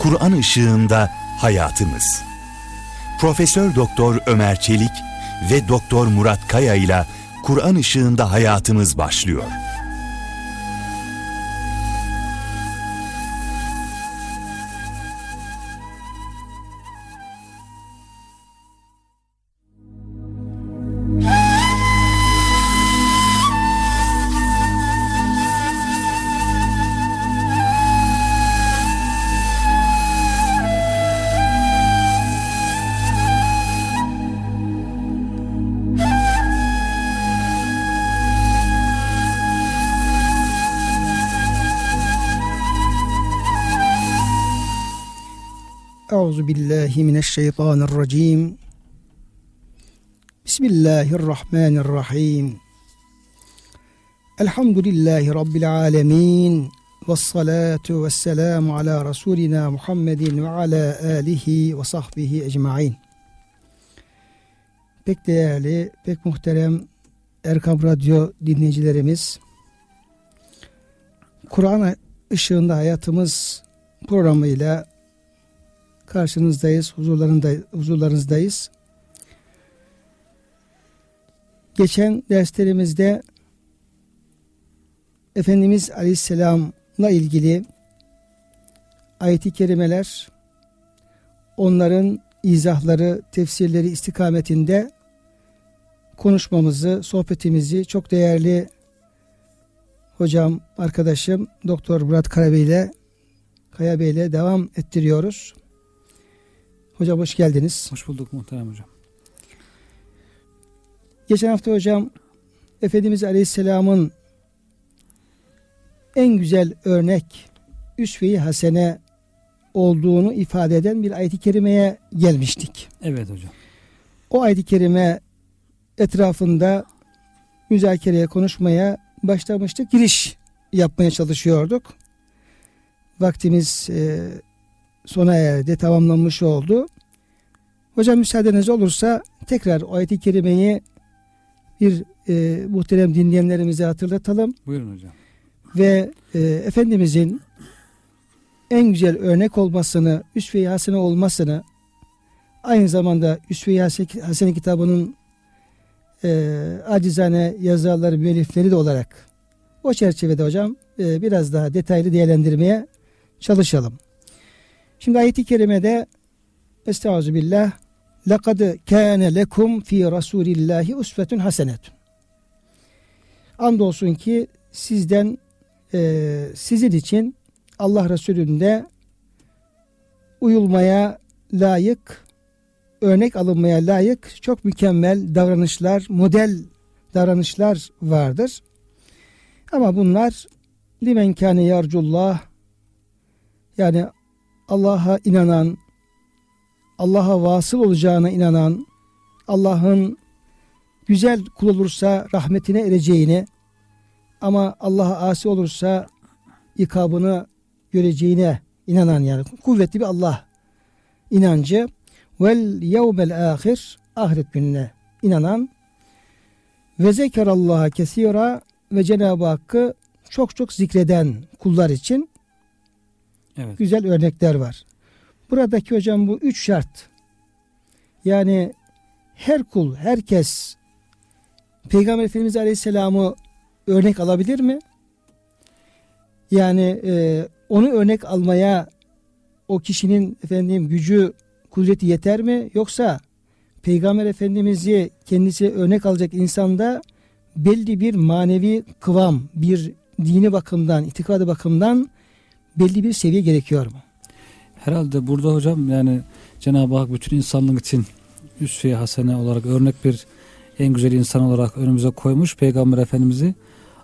Kur'an ışığında hayatımız. Profesör Doktor Ömer Çelik ve Doktor Murat Kaya ile Kur'an ışığında hayatımız başlıyor. Euzubillahimineşşeytanirracim. Bismillahirrahmanirrahim. Elhamdülillahi Rabbil alemin. Vessalatu vesselamu ala Resulina Muhammedin ve ala alihi ve sahbihi ecmain. Pek değerli, pek muhterem Erkam Radyo dinleyicilerimiz, Kur'an ışığında hayatımız programıyla karşınızdayız, huzurlarınızdayız. Geçen derslerimizde Efendimiz Aleyhisselam'la ilgili ayet-i kerimeler, onların izahları, tefsirleri istikametinde konuşmamızı, sohbetimizi çok değerli hocam, arkadaşım Doktor Murat Kaya Bey ile devam ettiriyoruz. Hocam hoş geldiniz. Hoş bulduk muhterem hocam. Geçen hafta hocam Efendimiz Aleyhisselam'ın en güzel örnek Üsve-i Hasene olduğunu ifade eden bir ayet-i kerimeye gelmiştik. Evet hocam. O ayet-i kerime etrafında müzakereye, konuşmaya başlamıştık. Giriş yapmaya çalışıyorduk. Vaktimiz sona erdi, tamamlanmış oldu. Hocam müsaadeniz olursa tekrar o ayet-i kerimeyi bir muhterem dinleyenlerimize hatırlatalım. Buyurun hocam. Ve Efendimizin en güzel örnek olmasını, Üsve-i Hasene olmasını, aynı zamanda Üsve-i Hasene kitabının acizane yazarları, müellifleri de olarak o çerçevede hocam biraz daha detaylı değerlendirmeye çalışalım. Şimdi ayet-i kerimede Estağfirullah. Laqad kana lekum fi Rasulillahi usvetun hasenetun. Andolsun ki sizden sizin için Allah Resulü'nde uyulmaya layık, örnek alınmaya layık çok mükemmel davranışlar, model davranışlar vardır. Ama bunlar limen kana yarcullah, yani Allah'a inanan, Allah'a vasıl olacağına inanan, Allah'ın güzel kul olursa rahmetine ereceğini ama Allah'a asi olursa ikabını göreceğine inanan, yani kuvvetli bir Allah inancı. Vel yevmel ahir, ahiret gününe inanan. Ve zekerallaha kesira, ve Cenab-ı Hakk'ı çok çok zikreden kullar için evet, güzel örnekler var. Buradaki hocam bu üç şart, yani her kul, herkes Peygamber Efendimiz Aleyhisselam'ı örnek alabilir mi? Yani onu örnek almaya o kişinin gücü, kudreti yeter mi? Yoksa Peygamber Efendimiz'i kendisi örnek alacak insanda belli bir manevi kıvam, bir dini bakımdan, itikadı bakımdan belli bir seviye gerekiyor mu? Herhalde burada hocam yani Cenab-ı Hak bütün insanlık için Üsve-i Hasene olarak örnek bir en güzel insan olarak önümüze koymuş Peygamber Efendimiz'i.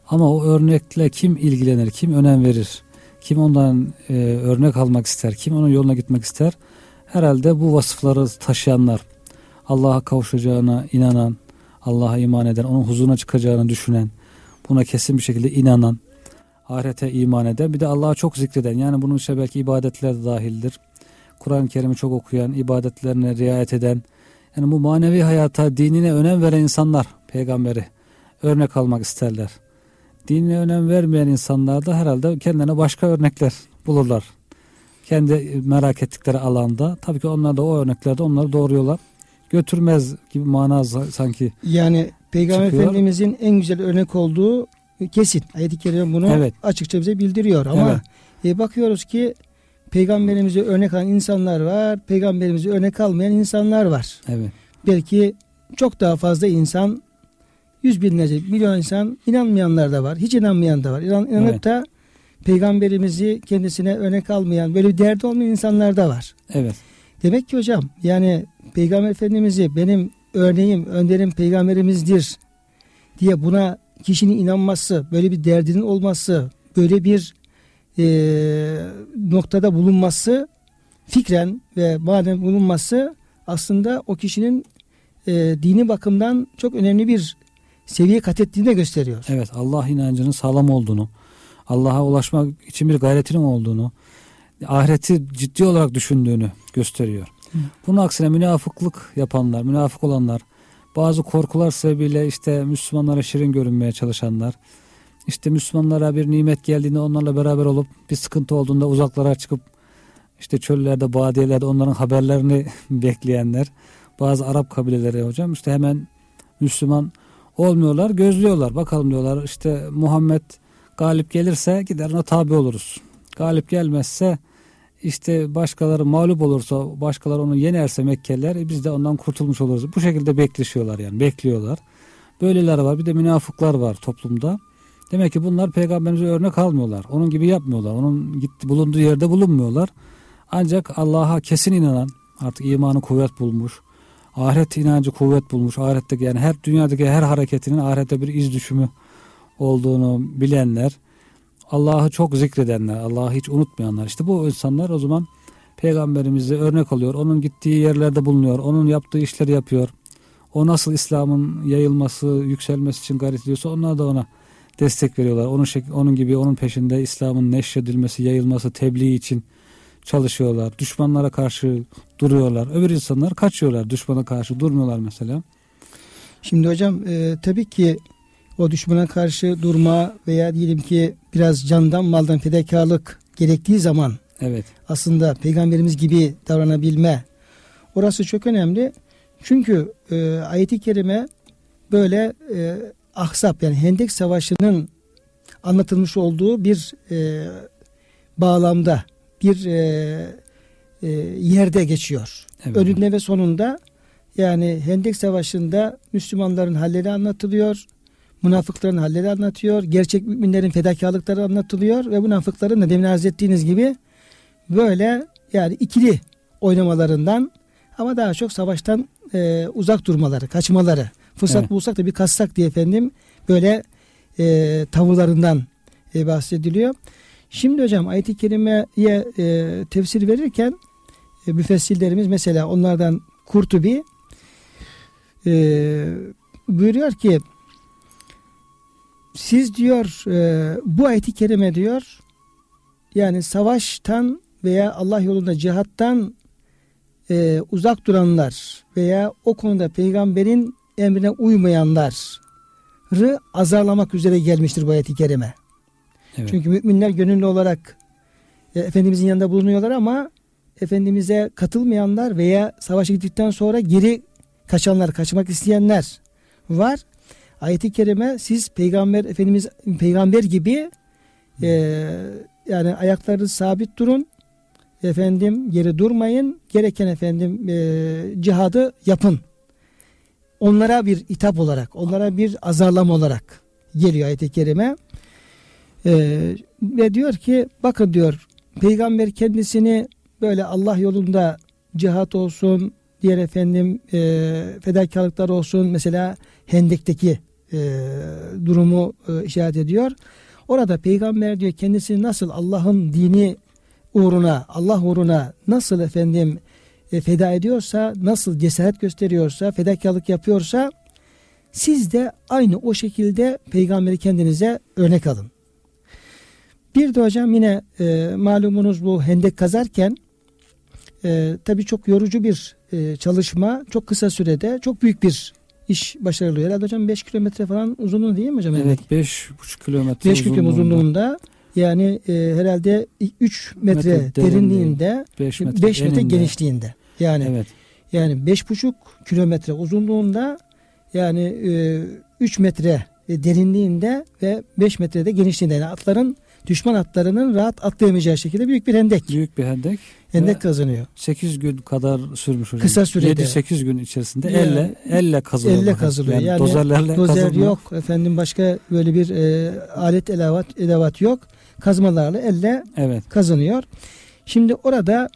Ama o örnekle kim ilgilenir, kim önem verir, kim ondan örnek almak ister, kim onun yoluna gitmek ister? Herhalde bu vasıfları taşıyanlar, Allah'a kavuşacağına inanan, Allah'a iman eden, onun huzuruna çıkacağını düşünen, buna kesin bir şekilde inanan, ahirete iman eden, bir de Allah'a çok zikreden, yani bunun işte belki ibadetler dahildir. Kur'an-ı Kerim'i çok okuyan, ibadetlerine riayet eden, yani bu manevi hayata, dinine önem veren insanlar peygamberi örnek almak isterler. Dinine önem vermeyen insanlar da herhalde kendilerine başka örnekler bulurlar. kendi merak ettikleri alanda. Tabii ki onlar da o örneklerde onları doğruyorlar. Götürmez gibi mana sanki. Yani Peygamber çıkıyor. Efendimizin en güzel örnek olduğu kesin. Ayet-i Kerime bunu açıkça bize bildiriyor. Ama bakıyoruz ki Peygamberimize örnek alan insanlar var. Peygamberimize örnek almayan insanlar var. Evet. Belki çok daha fazla insan, 100 binlerce, milyon insan inanmayanlar da var. Hiç inanmayan da var. İnanıp da Peygamberimizi kendisine örnek almayan, böyle bir derdi olmayan insanlar da var. Evet. Demek ki hocam yani Peygamber Efendimiz'i benim örneğim, önderim Peygamberimizdir diye buna kişinin inanması, böyle bir derdinin olması, böyle bir noktada bulunması, fikren ve manen bulunması aslında o kişinin dini bakımdan çok önemli bir seviye kat ettiğini de gösteriyor. Evet, Allah inancının sağlam olduğunu, Allah'a ulaşmak için bir gayretinin olduğunu, ahireti ciddi olarak düşündüğünü gösteriyor. Hı. Bunun aksine münafıklık yapanlar, münafık olanlar, bazı korkular sebebiyle işte Müslümanlara şirin görünmeye çalışanlar, işte Müslümanlara bir nimet geldiğinde onlarla beraber olup bir sıkıntı olduğunda uzaklara çıkıp işte çöllerde, badiyelerde onların haberlerini bekleyenler, bazı Arap kabileleri hocam işte hemen Müslüman olmuyorlar, gözlüyorlar. Bakalım diyorlar işte Muhammed galip gelirse gider ona tabi oluruz. Galip gelmezse işte başkaları mağlup olursa, başkaları onu yenerse Mekkeliler biz de ondan kurtulmuş oluruz. Bu şekilde bekleşiyorlar yani, bekliyorlar. Böyleler var. Bir de münafıklar var toplumda. Demek ki bunlar Peygamberimize örnek almıyorlar. Onun gibi yapmıyorlar. Onun bulunduğu yerde bulunmuyorlar. Ancak Allah'a kesin inanan, artık imanı kuvvet bulmuş, ahiret inancı kuvvet bulmuş, ahiretteki yani her dünyadaki her hareketinin ahirette bir iz düşümü olduğunu bilenler, Allah'ı çok zikredenler, Allah'ı hiç unutmayanlar, işte bu insanlar o zaman Peygamberimize örnek alıyor, onun gittiği yerlerde bulunuyor, onun yaptığı işleri yapıyor, o nasıl İslam'ın yayılması, yükselmesi için gayret ediyorsa onlar da ona destek veriyorlar, onun gibi onun peşinde İslam'ın neşredilmesi, yayılması, tebliğ için çalışıyorlar, düşmanlara karşı duruyorlar. Öbür insanlar kaçıyorlar, düşmana karşı durmuyorlar mesela. Şimdi hocam tabii ki o düşmana karşı durma veya diyelim ki biraz candan maldan fedakarlık gerektiği zaman aslında Peygamberimiz gibi davranabilme, orası çok önemli. Çünkü ayet-i kerime böyle ahsap yani Hendek Savaşı'nın anlatılmış olduğu bir bağlamda, bir yerde geçiyor. Evet. Önünde ve sonunda yani Hendek Savaşı'nda Müslümanların halleri anlatılıyor. Münafıkların halleri anlatıyor. Gerçek müminlerin fedakarlıkları anlatılıyor. Ve münafıkların da demin arz ettiğiniz gibi böyle yani ikili oynamalarından ama daha çok savaştan uzak durmaları, kaçmaları. Fırsat bulsak da bir kaçsak diye efendim böyle tavırlarından bahsediliyor. Şimdi hocam ayet-i kerimeye tefsir verirken müfessirlerimiz mesela onlardan Kurtubi buyuruyor ki siz diyor bu ayet-i kerime diyor yani savaştan veya Allah yolunda cihattan uzak duranlar veya o konuda peygamberin emrine uymayanları azarlamak üzere gelmiştir bu ayet-i kerime. Evet. Çünkü müminler gönüllü olarak Efendimizin yanında bulunuyorlar ama Efendimiz'e katılmayanlar veya savaşa gittikten sonra geri kaçanlar, kaçmak isteyenler var. Ayet-i kerime siz Peygamber Efendimiz peygamber gibi yani ayaklarınız sabit durun, efendim geri durmayın, gereken efendim cihadı yapın. Onlara bir hitap olarak, onlara bir azarlama olarak geliyor ayet-i kerime. Ve diyor ki bakın diyor peygamber kendisini böyle Allah yolunda cihat olsun, diğer efendim fedakarlıklar olsun, mesela Hendek'teki durumu işaret ediyor. Orada peygamber diyor kendisini nasıl Allah'ın dini uğruna, Allah uğruna nasıl efendim feda ediyorsa, nasıl cesaret gösteriyorsa, fedakarlık yapıyorsa siz de aynı o şekilde peygamberi kendinize örnek alın. Bir de hocam yine malumunuz bu hendek kazarken tabii çok yorucu bir çalışma. Çok kısa sürede çok büyük bir iş başarılıyor. Herhalde hocam 5 kilometre falan uzunluğu değil mi hocam? Evet 5,5 kilometre uzunluğunda. Yani herhalde 3 metre derinliğinde, 5 metre genişliğinde. Yani evet. Yani 5,5 kilometre uzunluğunda, yani 3 metre derinliğinde ve 5 metrede genişliğinde. Yani atların, düşman atlarının rahat atlayamayacağı şekilde büyük bir hendek. Büyük bir hendek. Hendek kazanıyor. 8 gün kadar sürmüş hocam. Kısa sürede. 7-8 gün içerisinde elle kazılıyor. Elle kazılıyor. Yani dozerlerle dozer yok. Efendim başka böyle bir alet edevat yok. Kazmalarla elle kazanıyor. Şimdi orada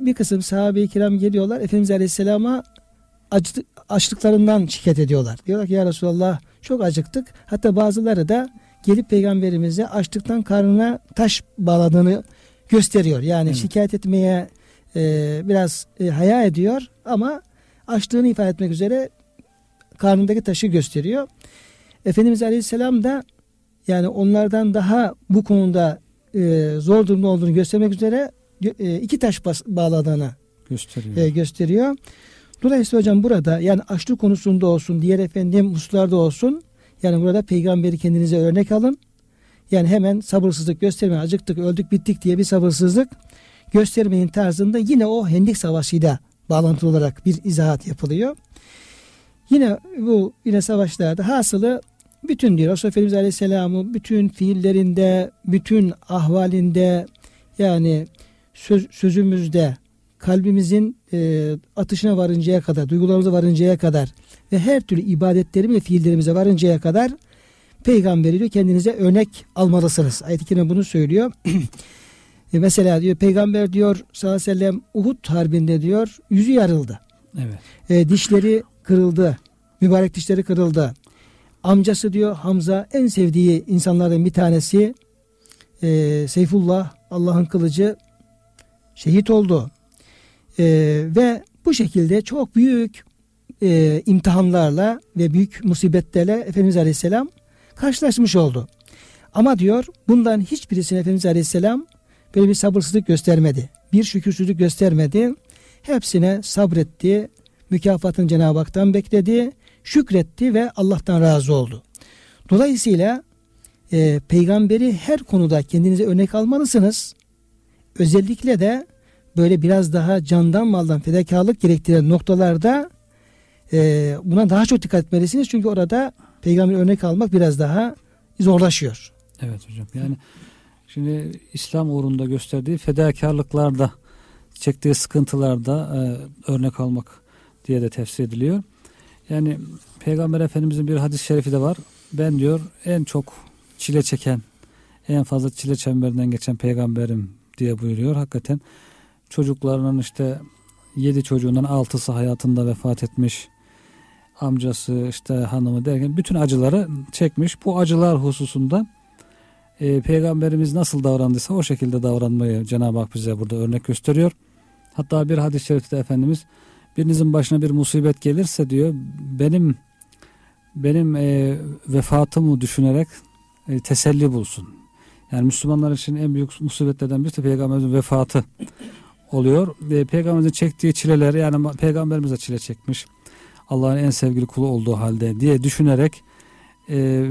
bir kısım sahabe-i kiram geliyorlar. Efendimiz Aleyhisselam'a açlıklarından şikayet ediyorlar. Diyorlar ki ya Resulallah çok acıktık. Hatta bazıları da gelip peygamberimize açlıktan karnına taş bağladığını gösteriyor. Yani şikayet etmeye biraz haya ediyor ama açlığını ifade etmek üzere karnındaki taşı gösteriyor. Efendimiz Aleyhisselam da yani onlardan daha bu konuda zor durumda olduğunu göstermek üzere 2 taş bağladığını gösteriyor. Dolayısıyla hocam burada yani açlık konusunda olsun, diğer efendim hususlarda olsun, yani burada peygamberi kendinize örnek alın. Yani hemen sabırsızlık göstermeyin. Acıktık, öldük, bittik diye bir sabırsızlık göstermeyin tarzında yine o Hendek Savaşı'yla bağlantılı olarak bir izahat yapılıyor. Yine savaşlarda hasılı bütün diyor. Resulullah Efendimiz Aleyhisselam'ın bütün fiillerinde, bütün ahvalinde, yani sözümüzde, kalbimizin atışına varıncaya kadar, duygularımıza varıncaya kadar ve her türlü ibadetlerimiz ve fiillerimize varıncaya kadar peygamberi diyor kendinize örnek almalısınız. Ayet-i Kerime bunu söylüyor. Mesela diyor peygamber diyor sallallahu aleyhi ve sellem Uhud harbinde diyor yüzü yarıldı. Evet. Dişleri kırıldı. Mübarek dişleri kırıldı. Amcası diyor Hamza, en sevdiği insanlardan bir tanesi Seyfullah, Allah'ın kılıcı, şehit oldu. Ve bu şekilde çok büyük imtihanlarla ve büyük musibetlerle Efendimiz Aleyhisselam karşılaşmış oldu. Ama diyor bundan hiçbirisine Efendimiz Aleyhisselam böyle bir sabırsızlık göstermedi. Bir şükürsüzlük göstermedi. Hepsine sabretti. Mükafatını Cenab-ı Hak'tan bekledi. Şükretti ve Allah'tan razı oldu. Dolayısıyla peygamberi her konuda kendinize örnek almalısınız. Özellikle de böyle biraz daha candan maldan fedakarlık gerektiren noktalarda buna daha çok dikkat etmelisiniz. Çünkü orada peygamber örnek almak biraz daha zorlaşıyor. Evet hocam. Yani şimdi İslam uğrunda gösterdiği fedakarlıklarda, çektiği sıkıntılarda örnek almak diye de tefsir ediliyor. Yani Peygamber Efendimizin bir hadis-i şerifi de var. Ben diyor en çok çile çeken, en fazla çile çemberinden geçen peygamberim diye buyuruyor. Hakikaten çocuklarının 7 çocuğundan 6'sı hayatında vefat etmiş, amcası hanımı derken bütün acıları çekmiş. Bu acılar hususunda Peygamberimiz nasıl davrandıysa o şekilde davranmayı Cenab-ı Hak bize burada örnek gösteriyor. Hatta bir hadis-i şerifte Efendimiz birinizin başına bir musibet gelirse diyor benim vefatımı düşünerek teselli bulsun. Yani Müslümanlar için en büyük musibetlerden birisi Peygamberimizin vefatı oluyor. Peygamberimizin çektiği çileler, yani Peygamberimiz de çile çekmiş, Allah'ın en sevgili kulu olduğu halde diye düşünerek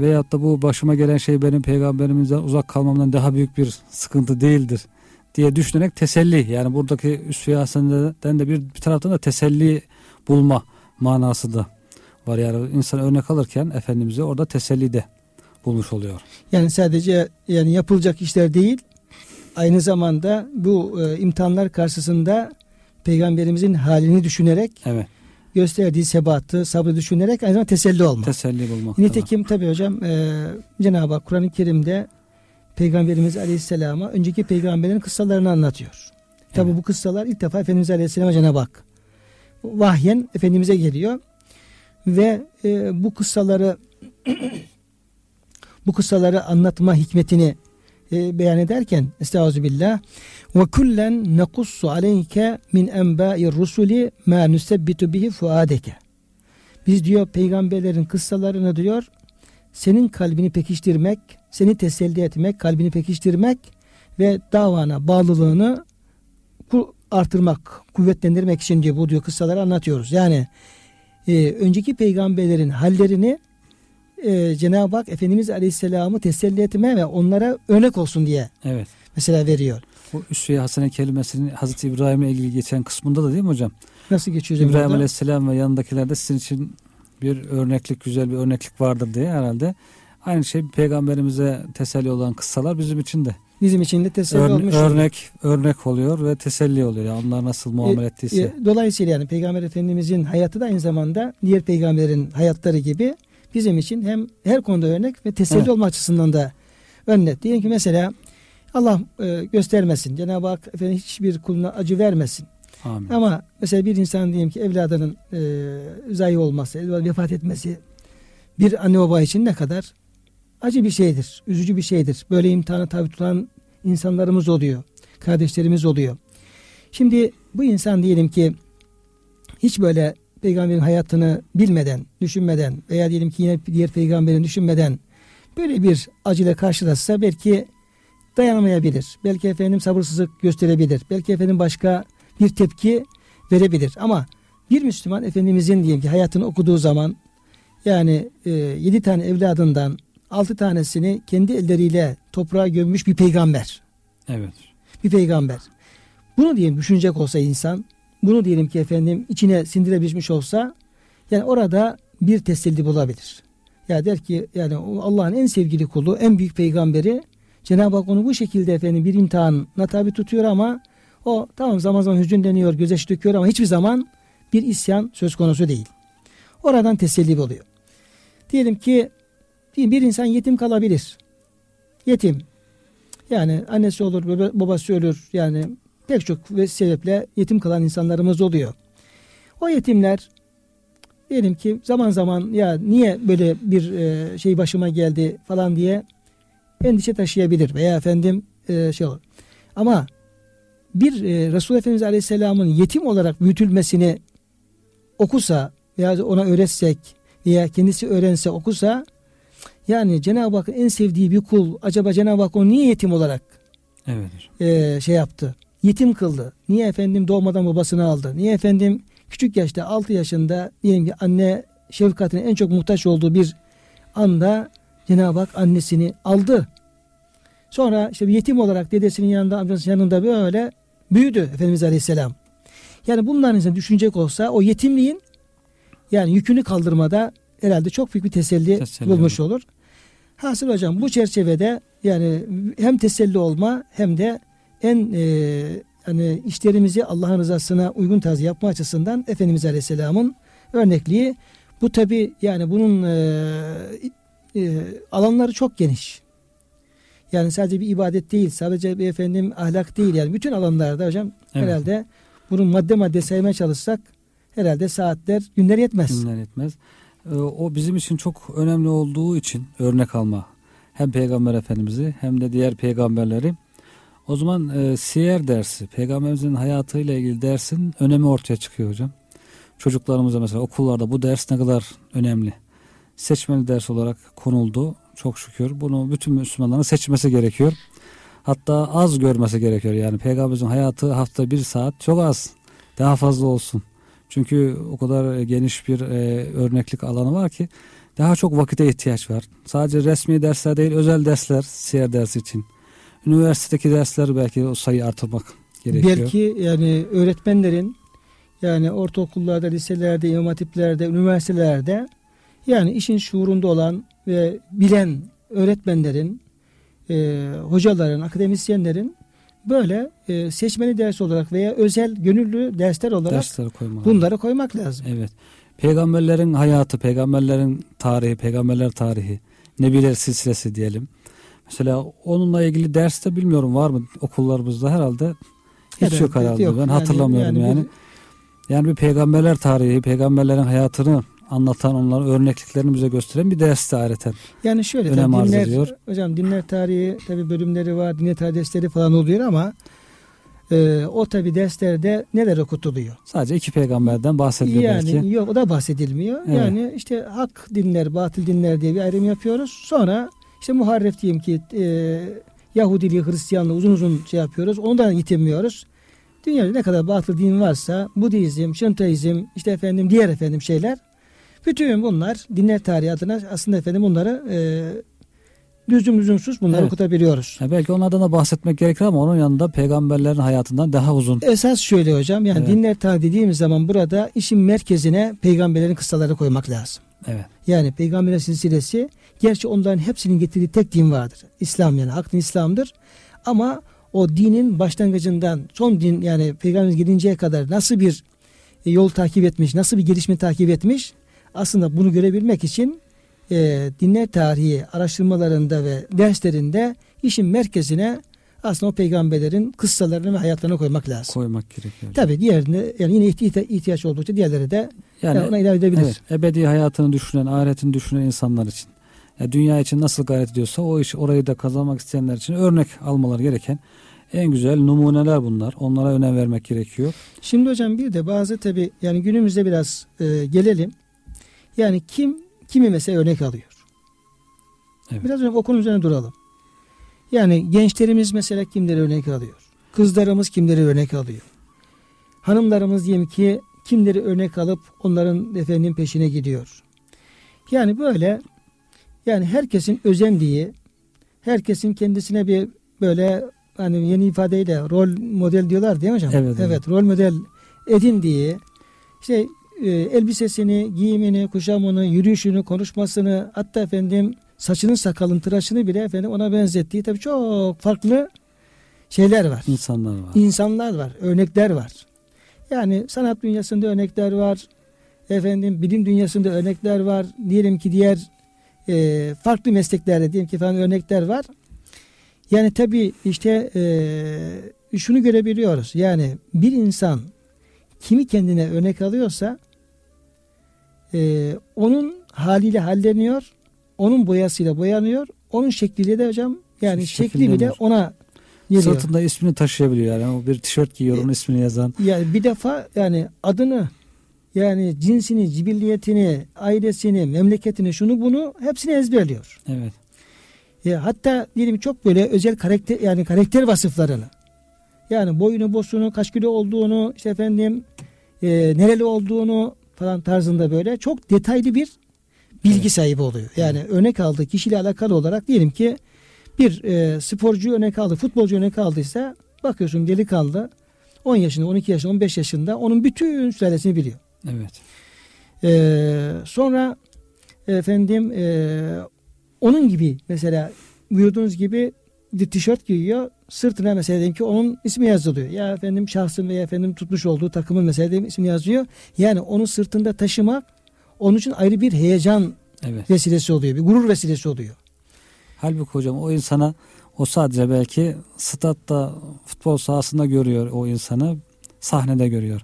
veyahut da bu başıma gelen şey benim Peygamberimizden uzak kalmamdan daha büyük bir sıkıntı değildir diye düşünerek teselli, yani buradaki Üsve-i Hasen'den de bir taraftan da teselli bulma manası da var. Yani insan örnek alırken Efendimiz'e orada teselli de bulmuş oluyor. Yani sadece yani yapılacak işler değil, aynı zamanda bu imtihanlar karşısında Peygamberimizin halini düşünerek, gösterdiği sebatı, sabrı düşünerek aynı zamanda teselli olmak. Teselli bulmak. Nitekim tabii hocam Cenab-ı Hak Kur'an-ı Kerim'de Peygamberimiz Aleyhisselam'a önceki peygamberlerin kıssalarını anlatıyor. Tabii bu kıssalar ilk defa Efendimiz Aleyhisselam'a Cenab-ı Hak vahyen Efendimiz'e geliyor ve bu kıssaları anlatma hikmetini beyan ederken estağfirullah ve kullen nekussu aleyke min enbâi rusuli mâ nusebbitu bihi fuadeke. Biz diyor peygamberlerin kıssalarını diyor senin kalbini pekiştirmek, seni teselli etmek, kalbini pekiştirmek ve davana bağlılığını artırmak, kuvvetlendirmek için diye bu diyor kıssaları anlatıyoruz. Yani önceki peygamberlerin hallerini Cenab-ı Hak Efendimiz Aleyhisselam'ı teselli etme ve onlara örnek olsun diye evet. mesela veriyor. Bu Üsve-i Hasen kelimesinin Hazreti İbrahim'le ilgili geçen kısmında da değil mi hocam? Nasıl geçiyor İbrahim orada? Aleyhisselam ve yanındakilerde sizin için bir örneklik, güzel bir örneklik vardır diye herhalde. Aynı şey peygamberimize teselli olan kıssalar bizim için de. Bizim için de teselli olmuş. Örnek oluyor ve teselli oluyor. Yani onlar nasıl muamele ettiyse. Dolayısıyla yani Peygamber Efendimizin hayatı da aynı zamanda diğer peygamberlerin hayatları gibi bizim için hem her konuda örnek ve teselli evet. olma açısından da örnek. Diyelim ki mesela Allah göstermesin. Cenab-ı Hak efendim hiçbir kuluna acı vermesin. Amin. Ama mesela bir insan diyelim ki evladının zayi olması, vefat etmesi bir anne baba için ne kadar acı bir şeydir, üzücü bir şeydir. Böyle imtihana tabi tutan insanlarımız oluyor, kardeşlerimiz oluyor. Şimdi bu insan diyelim ki hiç böyle peygamberin hayatını bilmeden, düşünmeden veya diyelim ki yine diğer peygamberini düşünmeden böyle bir acıyla karşılaşsa belki dayanamayabilir. Belki efendim sabırsızlık gösterebilir. Belki efendim başka bir tepki verebilir. Ama bir Müslüman Efendimizin diyelim ki hayatını okuduğu zaman yani 7 tane evladından 6 tanesini kendi elleriyle toprağa gömmüş bir peygamber. Evet. Bir peygamber. Bunu diyelim düşünecek olsa insan, bunu diyelim ki efendim içine sindirebilmiş olsa yani orada bir teselli bulabilir. Ya der ki yani Allah'ın en sevgili kulu, en büyük peygamberi Cenab-ı Hak onu bu şekilde efendim bir imtihanına tabi tutuyor ama o tamam zaman zaman hüzünleniyor, gözyaşı döküyor ama hiçbir zaman bir isyan söz konusu değil. Oradan teselli oluyor. Diyelim ki bir insan yetim kalabilir. Yetim. Yani annesi olur, babası ölür. Yani pek çok sebeple yetim kalan insanlarımız oluyor. O yetimler diyelim ki zaman zaman ya niye böyle bir şey başıma geldi falan diye endişe taşıyabilir veya efendim şey olur. Ama bir Resulullah Efendimiz Aleyhisselam'ın yetim olarak büyütülmesini okusa veya ona öğretsek veya kendisi öğrense okusa yani Cenab-ı Hakk'ın en sevdiği bir kul acaba Cenab-ı Hak onu niye yetim olarak evet. Şey yaptı? Yetim kıldı. Niye efendim doğmadan babasını aldı? Niye efendim küçük yaşta 6 yaşında diyelim ki anne şefkatine en çok muhtaç olduğu bir anda Cenab-ı Hak annesini aldı. Sonra işte yetim olarak dedesinin yanında, amcasının yanında böyle büyüdü Efendimiz Aleyhisselam. Yani bunların insan düşünecek olsa o yetimliğin yani yükünü kaldırmada herhalde çok büyük bir teselli bulmuş olur. Hasıl hocam bu çerçevede yani hem teselli olma hem de en hani işlerimizi Allah'ın rızasına uygun tarzı yapma açısından Efendimiz Aleyhisselam'ın örnekliği. Bu tabi yani bunun alanları çok geniş. Yani sadece bir ibadet değil, sadece bir efendim ahlak değil. Yani bütün alanlarda hocam evet. herhalde bunun madde saymaya çalışsak herhalde saatler, günler yetmez. Günler yetmez. O bizim için çok önemli olduğu için örnek alma. Hem Peygamber Efendimiz'i hem de diğer peygamberleri. O zaman siyer dersi, peygamberimizin hayatıyla ilgili dersin önemi ortaya çıkıyor hocam. Çocuklarımıza mesela okullarda bu ders ne kadar önemli. Seçmeli ders olarak konuldu. Çok şükür bunu bütün Müslümanların seçmesi gerekiyor. Hatta az görmesi gerekiyor. Yani peygamberimizin hayatı hafta 1 saat çok az. Daha fazla olsun. Çünkü o kadar geniş bir örneklik alanı var ki daha çok vakite ihtiyaç var. Sadece resmi dersler değil, özel dersler siyer dersi için. Üniversitedeki dersler belki o sayı artırmak gerekiyor. Belki yani öğretmenlerin yani ortaokullarda, liselerde, imam hatiplerde, üniversitelerde yani işin şuurunda olan ve bilen öğretmenlerin, hocaların, akademisyenlerin böyle seçmeli ders olarak veya özel gönüllü dersler olarak bunları koymak lazım. Evet. Peygamberlerin hayatı, peygamberlerin tarihi, peygamberler tarihi, nebiler silsilesi diyelim. Mesela onunla ilgili ders de bilmiyorum var mı okullarımızda herhalde hiç yok herhalde. Yok. Ben hatırlamıyorum yani. Yani bir peygamberler tarihi, peygamberlerin hayatını anlatan, onların örnekliklerini bize gösteren bir ders de ayrıca. Yani şöyle dinler, hocam dinler tarihi tabi bölümleri var, dinler tarihi dersleri falan oluyor ama o tabi derslerde neler okutuluyor? Sadece 2 peygamberden bahsediliyor yani, belki. Yok o da bahsedilmiyor. Evet. Yani işte hak dinler, batıl dinler diye bir ayrım yapıyoruz. Sonra işte muharref diyeyim ki Yahudiliği, Hristiyanlığı uzun şey yapıyoruz. Ondan yetinmiyoruz. Dünyada ne kadar batıl din varsa Budizm, Şintaizm, işte efendim diğer efendim şeyler Bütün bunlar dinler tarihi adına aslında efendim bunları düzgün lüzumsuz bunları okutabiliyoruz. Ha, belki onlardan da bahsetmek gerekir ama onun yanında peygamberlerin hayatından daha uzun. Esas şöyle hocam, yani dinler tarihi dediğimiz zaman burada işin merkezine peygamberlerin kıssaları koymak lazım. Evet. Yani peygamberlerin silsilesi, gerçi onların hepsinin getirdiği tek din vardır. İslam, yani hak din İslam'dır. Ama o dinin başlangıcından son din, yani peygamberimiz gidinceye kadar nasıl bir yol takip etmiş, nasıl bir gelişme takip etmiş, aslında bunu görebilmek için dinler tarihi araştırmalarında ve derslerinde işin merkezine aslında o peygamberlerin kıssalarını ve hayatlarını koymak lazım. Koymak gerekiyor. Tabii diğerine, yani yine ihtiyaç oldukça diğerleri de yani ona ilave edebilir. Evet, ebedi hayatını düşünen, ahiretini düşünen insanlar için, yani dünya için nasıl gayret ediyorsa o iş, orayı da kazanmak isteyenler için örnek almaları gereken en güzel numuneler bunlar. Onlara önem vermek gerekiyor. Şimdi hocam bir de bazı tabii yani günümüzde biraz gelelim. Yani kimi mesela örnek alıyor. Evet. Biraz önce okulun üzerine duralım. Yani gençlerimiz mesela kimleri örnek alıyor? Kızlarımız kimleri örnek alıyor? Hanımlarımız diyelim ki kimleri örnek alıp onların efendim peşine gidiyor? Yani böyle yani herkesin özendiği, herkesin kendisine bir böyle hani yeni ifadeyle rol model diyorlar değil mi hocam? Evet. Rol model edindiği işte elbisesini, giyimini, kuşamını, yürüyüşünü, konuşmasını, hatta efendim saçının, sakalın, tıraşını bile efendim ona benzettiği tabii çok farklı şeyler var. İnsanlar var, örnekler var. Yani sanat dünyasında örnekler var. Efendim bilim dünyasında örnekler var. Diyelim ki diğer farklı mesleklerde diyelim ki falan örnekler var. Yani tabii işte şunu görebiliyoruz. Yani bir insan kimi kendine örnek alıyorsa onun haliyle halleniyor, onun boyasıyla boyanıyor, onun şekliyle de hocam yani şekli bile ona geliyor. Sırtında ismini taşıyabiliyor yani, o bir tişört giyiyor onun ismini yazan. Yani bir defa yani adını, yani cinsini, cibilliyetini, ailesini, memleketini, şunu bunu hepsini ezberliyor. Evet. Hatta diyelim çok böyle özel karakter, yani karakter vasıflarını, yani boyunu, bosunu, kaç kilo olduğunu, işte efendim nereli olduğunu falan tarzında böyle çok detaylı bir bilgi sahibi oluyor. Yani örnek aldığı kişiyle alakalı olarak diyelim ki bir sporcu örnek aldı, futbolcu örnek aldıysa bakıyorsun delikanlı 10 yaşında, 12 yaşında, 15 yaşında onun bütün sülalesini biliyor. Evet. Sonra efendim onun gibi mesela buyurduğunuz gibi tişört giyiyor. Sırtına mesela diyelim ki onun ismi yazılıyor. Ya efendim şahsın veya efendim tutmuş olduğu takımın mesela diyelim ismi yazıyor. Yani onu sırtında taşımak onun için ayrı bir heyecan vesilesi oluyor. Bir gurur vesilesi oluyor. Halbuki hocam o insana, o sadece belki statta, futbol sahasında görüyor o insanı. Sahnede görüyor.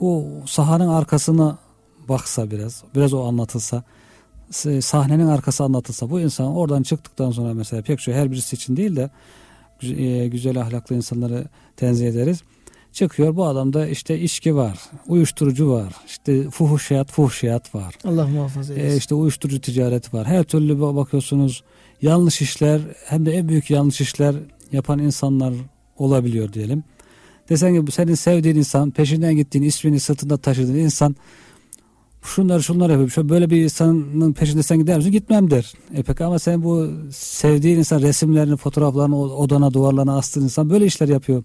Bu sahanın arkasına baksa biraz o anlatılsa, sahnenin arkası anlatılsa, bu insan oradan çıktıktan sonra mesela pek çok, her birisi için değil de güzel ahlaklı insanları tenzih ederiz. Çıkıyor, bu adamda işte içki var, uyuşturucu var, işte fuhuşiyat var. Allah muhafaza eylesin. İşte uyuşturucu ticareti var. Her türlü bakıyorsunuz yanlış işler, hem de en büyük yanlış işler yapan insanlar olabiliyor diyelim. Desen ki senin sevdiğin insan, peşinden gittiğin, ismini sırtında taşıdığın insan şunları yapayım. Şöyle böyle bir insanın peşinde sen gider misin? Gitmem der. Peki ama sen bu sevdiğin insan resimlerini, fotoğraflarını odana, duvarlarına astığın insan böyle işler yapıyor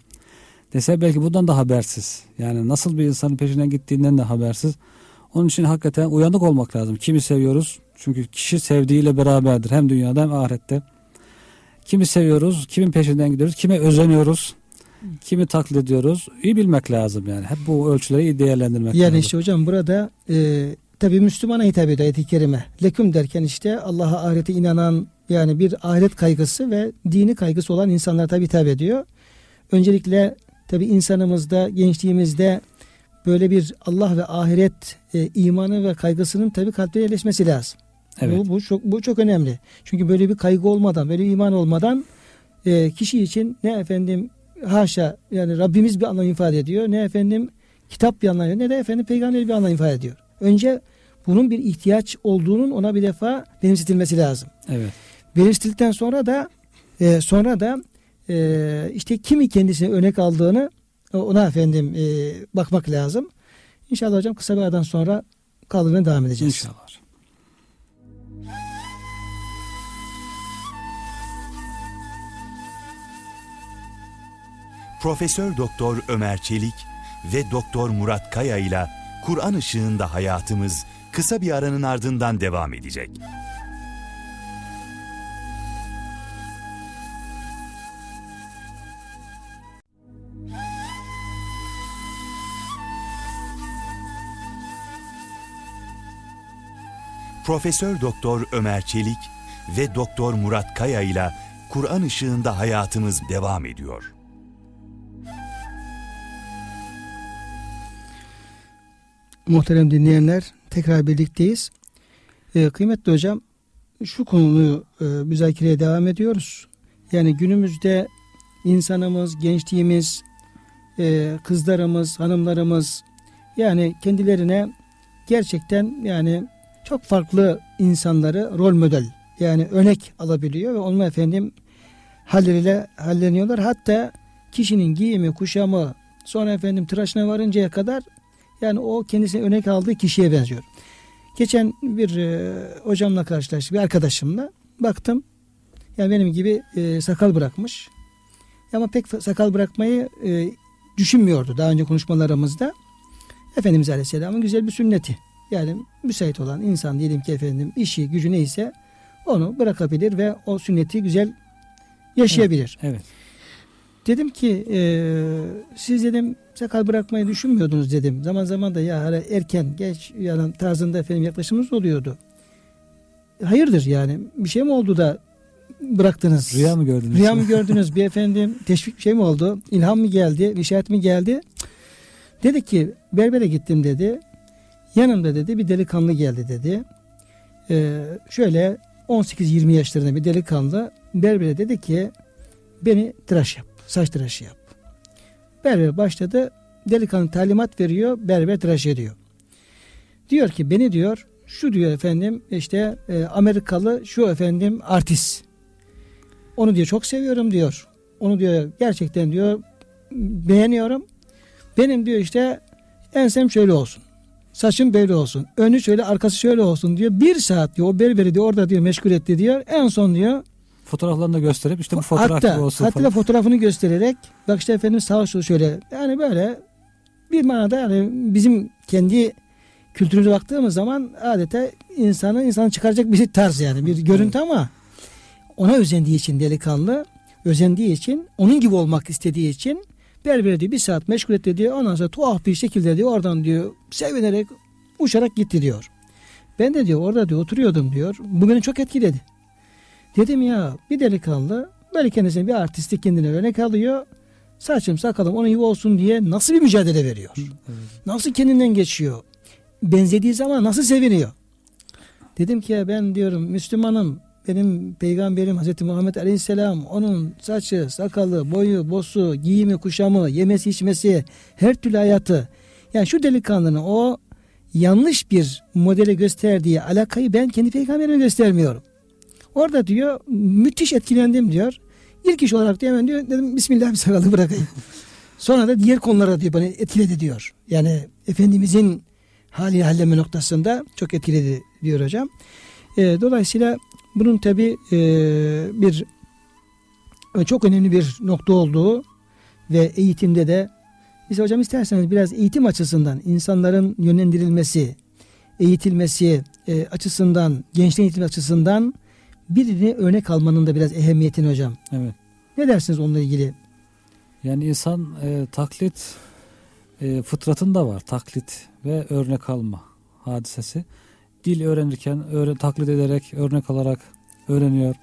dese belki bundan da habersiz. Yani nasıl bir insanın peşinden gittiğinden de habersiz. Onun için hakikaten uyanık olmak lazım. Kimi seviyoruz? Çünkü kişi sevdiğiyle beraberdir. Hem dünyada hem ahirette. Kimi seviyoruz? Kimin peşinden gidiyoruz? Kime özeniyoruz? Kimi taklit ediyoruz? İyi bilmek lazım yani. Hep bu ölçüleri iyi değerlendirmek lazım. Yani işte hocam burada tabii Müslümana hitap ediyor ayet-i kerime. Leküm derken işte Allah'a, ahirete inanan, yani bir ahiret kaygısı ve dini kaygısı olan insanlara tabii hitap ediyor. Öncelikle tabii insanımızda, gençliğimizde böyle bir Allah ve ahiret imanı ve kaygısının tabii kalpte yerleşmesi lazım. Evet. Bu çok önemli. Çünkü böyle bir kaygı olmadan, böyle bir iman olmadan kişi için ne efendim haşa yani Rabbimiz bir anlam ifade ediyor, ne efendim kitap bir anlam ediyor, ne de efendim peygamber bir anlam ifade ediyor. Önce bunun bir ihtiyaç olduğunun ona bir defa benimsetilmesi lazım. Evet. Benimsetildikten sonra da işte kimi kendisine örnek aldığını ona efendim bakmak lazım. İnşallah hocam kısa bir aradan sonra kaldırmaya devam edeceğiz. İnşallah. Profesör Doktor Ömer Çelik ve Doktor Murat Kaya ile Kur'an ışığında hayatımız kısa bir aranın ardından devam edecek. Profesör Doktor Ömer Çelik ve Doktor Murat Kaya ile Kur'an ışığında hayatımız devam ediyor. Muhterem dinleyenler, tekrar birlikteyiz. Kıymetli hocam, şu konuyu müzakereye devam ediyoruz. Yani günümüzde insanımız, gençliğimiz, kızlarımız, hanımlarımız yani kendilerine gerçekten yani çok farklı insanları rol model yani örnek alabiliyor ve onunla efendim halleriyle halleniyorlar. Hatta kişinin giyimi, kuşamı, sonra efendim tıraşına varıncaya kadar yani o kendisine örnek aldığı kişiye benziyor. Geçen bir hocamla karşılaştık, bir arkadaşımla. Baktım, yani benim gibi sakal bırakmış. Ama pek sakal bırakmayı düşünmüyordu daha önce konuşmalarımızda. Efendimiz Aleyhisselam'ın güzel bir sünneti. Yani müsait olan insan diyelim ki efendim işi, gücü neyse onu bırakabilir ve o sünneti güzel yaşayabilir. Evet, evet. Dedim ki siz dedim sakal bırakmayı düşünmüyordunuz dedim. Zaman zaman da ya erken geç yani tarzında efendim yaklaşımımız oluyordu. Hayırdır yani bir şey mi oldu da bıraktınız? Rüya mı gördünüz? Rüya mı gördünüz bir efendim teşvik bir şey mi oldu? İlham mı geldi? İşaret mi geldi? Dedi ki berbere gittim dedi. Yanımda dedi bir delikanlı geldi dedi. Şöyle 18-20 yaşlarında bir delikanlı berbere dedi ki beni tıraş yap. Saç tıraşı yap. Berber başladı. Delikanlı talimat veriyor. Berber tıraş ediyor. Diyor ki beni diyor şu diyor efendim işte Amerikalı şu efendim artist. Onu diyor çok seviyorum diyor. Onu diyor gerçekten diyor beğeniyorum. Benim diyor işte ensem şöyle olsun. Saçım böyle olsun. Önü şöyle arkası şöyle olsun diyor. Bir saat diyor o berberi diyor orada diyor meşgul etti diyor. En son diyor fotoğraflarını da gösterip işte bu fotoğraf gibi olsun. Hatta fotoğrafını göstererek bak işte efendim sağ olsun şöyle yani böyle bir manada yani bizim kendi kültürümüze baktığımız zaman adeta insanı çıkaracak bir tarz yani bir görüntü evet. Ama ona özendiği için delikanlı özendiği için onun gibi olmak istediği için berbere diyor bir saat meşgul etti diyor ondan sonra tuhaf bir şekilde diyor oradan diyor sevinerek uçarak gitti diyor. Ben de diyor orada diyor oturuyordum diyor bu beni çok etkiledi. Dedim ya bir delikanlı böyle kendisine bir artistik kendine örnek alıyor. Saçım sakalım onun gibi olsun diye nasıl bir mücadele veriyor? Evet. Nasıl kendinden geçiyor? Benzediği zaman nasıl seviniyor? Dedim ki ya ben diyorum Müslümanım. Benim peygamberim Hazreti Muhammed Aleyhisselam onun saçı, sakalı, boyu, bosu, giyimi, kuşamı, yemesi, içmesi, her türlü hayatı. Yani şu delikanlının o yanlış bir modele gösterdiği alakayı ben kendi peygamberime göstermiyorum. Orada diyor müthiş etkilendim diyor. İlk iş olarak diyor hemen diyor dedim Bismillah bir sakalı bırakayım. Sonra da diğer konulara diyor bana etkiledi diyor. Yani Efendimizin hali halleme noktasında çok etkiledi diyor hocam. Dolayısıyla bunun tabii bir çok önemli bir nokta olduğu ve eğitimde de biz hocam isterseniz biraz eğitim açısından insanların yönlendirilmesi, eğitilmesi açısından, gençliğin eğitimi açısından birine örnek almanın da biraz ehemmiyetini hocam. Evet. Ne dersiniz onunla ilgili? Yani insan taklit fıtratında var. Taklit ve örnek alma hadisesi. Dil öğrenirken taklit ederek, örnek alarak öğreniyor.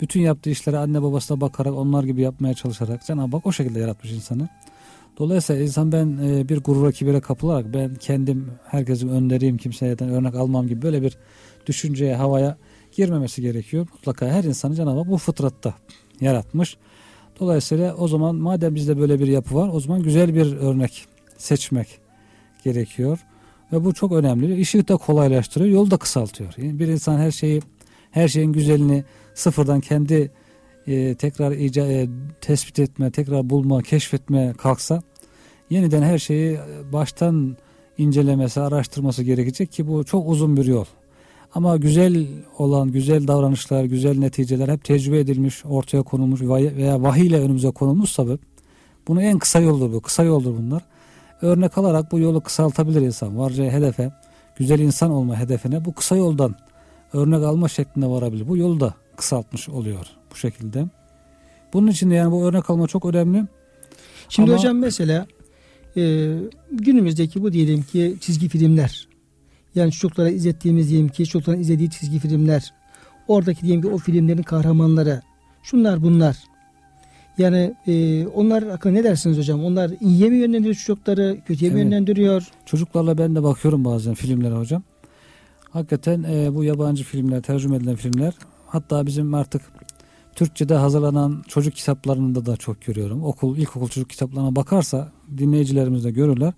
Bütün yaptığı işlere anne babasına bakarak, onlar gibi yapmaya çalışarak. Cenab-ı Hak o şekilde yaratmış insanı. Dolayısıyla insan ben bir gurura, kibire kapılarak ben kendim herkesin önderiyim, kimseden örnek almam gibi böyle bir düşünceye, havaya girmemesi gerekiyor. Mutlaka her insanı Cenab-ı Hak bu fıtratta yaratmış. Dolayısıyla o zaman madem bizde böyle bir yapı var, o zaman güzel bir örnek seçmek gerekiyor. Ve bu çok önemli. İşi de kolaylaştırıyor, yolu da kısaltıyor. Yani bir insan her şeyin güzelini sıfırdan kendi tekrar tespit etme, tekrar bulma, keşfetme kalksa yeniden her şeyi baştan incelemesi, araştırması gerekecek ki bu çok uzun bir yol. Ama güzel olan, güzel davranışlar, güzel neticeler hep tecrübe edilmiş, ortaya konulmuş veya vahiyle önümüze konulmuşsa bunu en kısa yoldur bu. Kısa yoldur bunlar. Örnek alarak bu yolu kısaltabilir insan. Varacağı hedefe, güzel insan olma hedefine bu kısa yoldan örnek alma şeklinde varabilir. Bu yolu da kısaltmış oluyor bu şekilde. Bunun için de yani bu örnek alma çok önemli. Şimdi ama hocam mesela günümüzdeki bu diyelim ki çizgi filmler, yani çocuklara izlettiğimiz diyelim ki çocukların izlediği çizgi filmler, oradaki diyelim ki o filmlerin kahramanları, şunlar bunlar. Yani onlar hakkında ne dersiniz hocam? Onlar iyiye mi yönlendiriyor çocukları, kötüye mi yönlendiriyor? Çocuklarla ben de bakıyorum bazen filmlere hocam. Hakikaten bu yabancı filmler, tercüme edilen filmler, hatta bizim artık Türkçe'de hazırlanan çocuk kitaplarında da çok görüyorum. İlkokul çocuk kitaplarına bakarsa dinleyicilerimiz de görürler.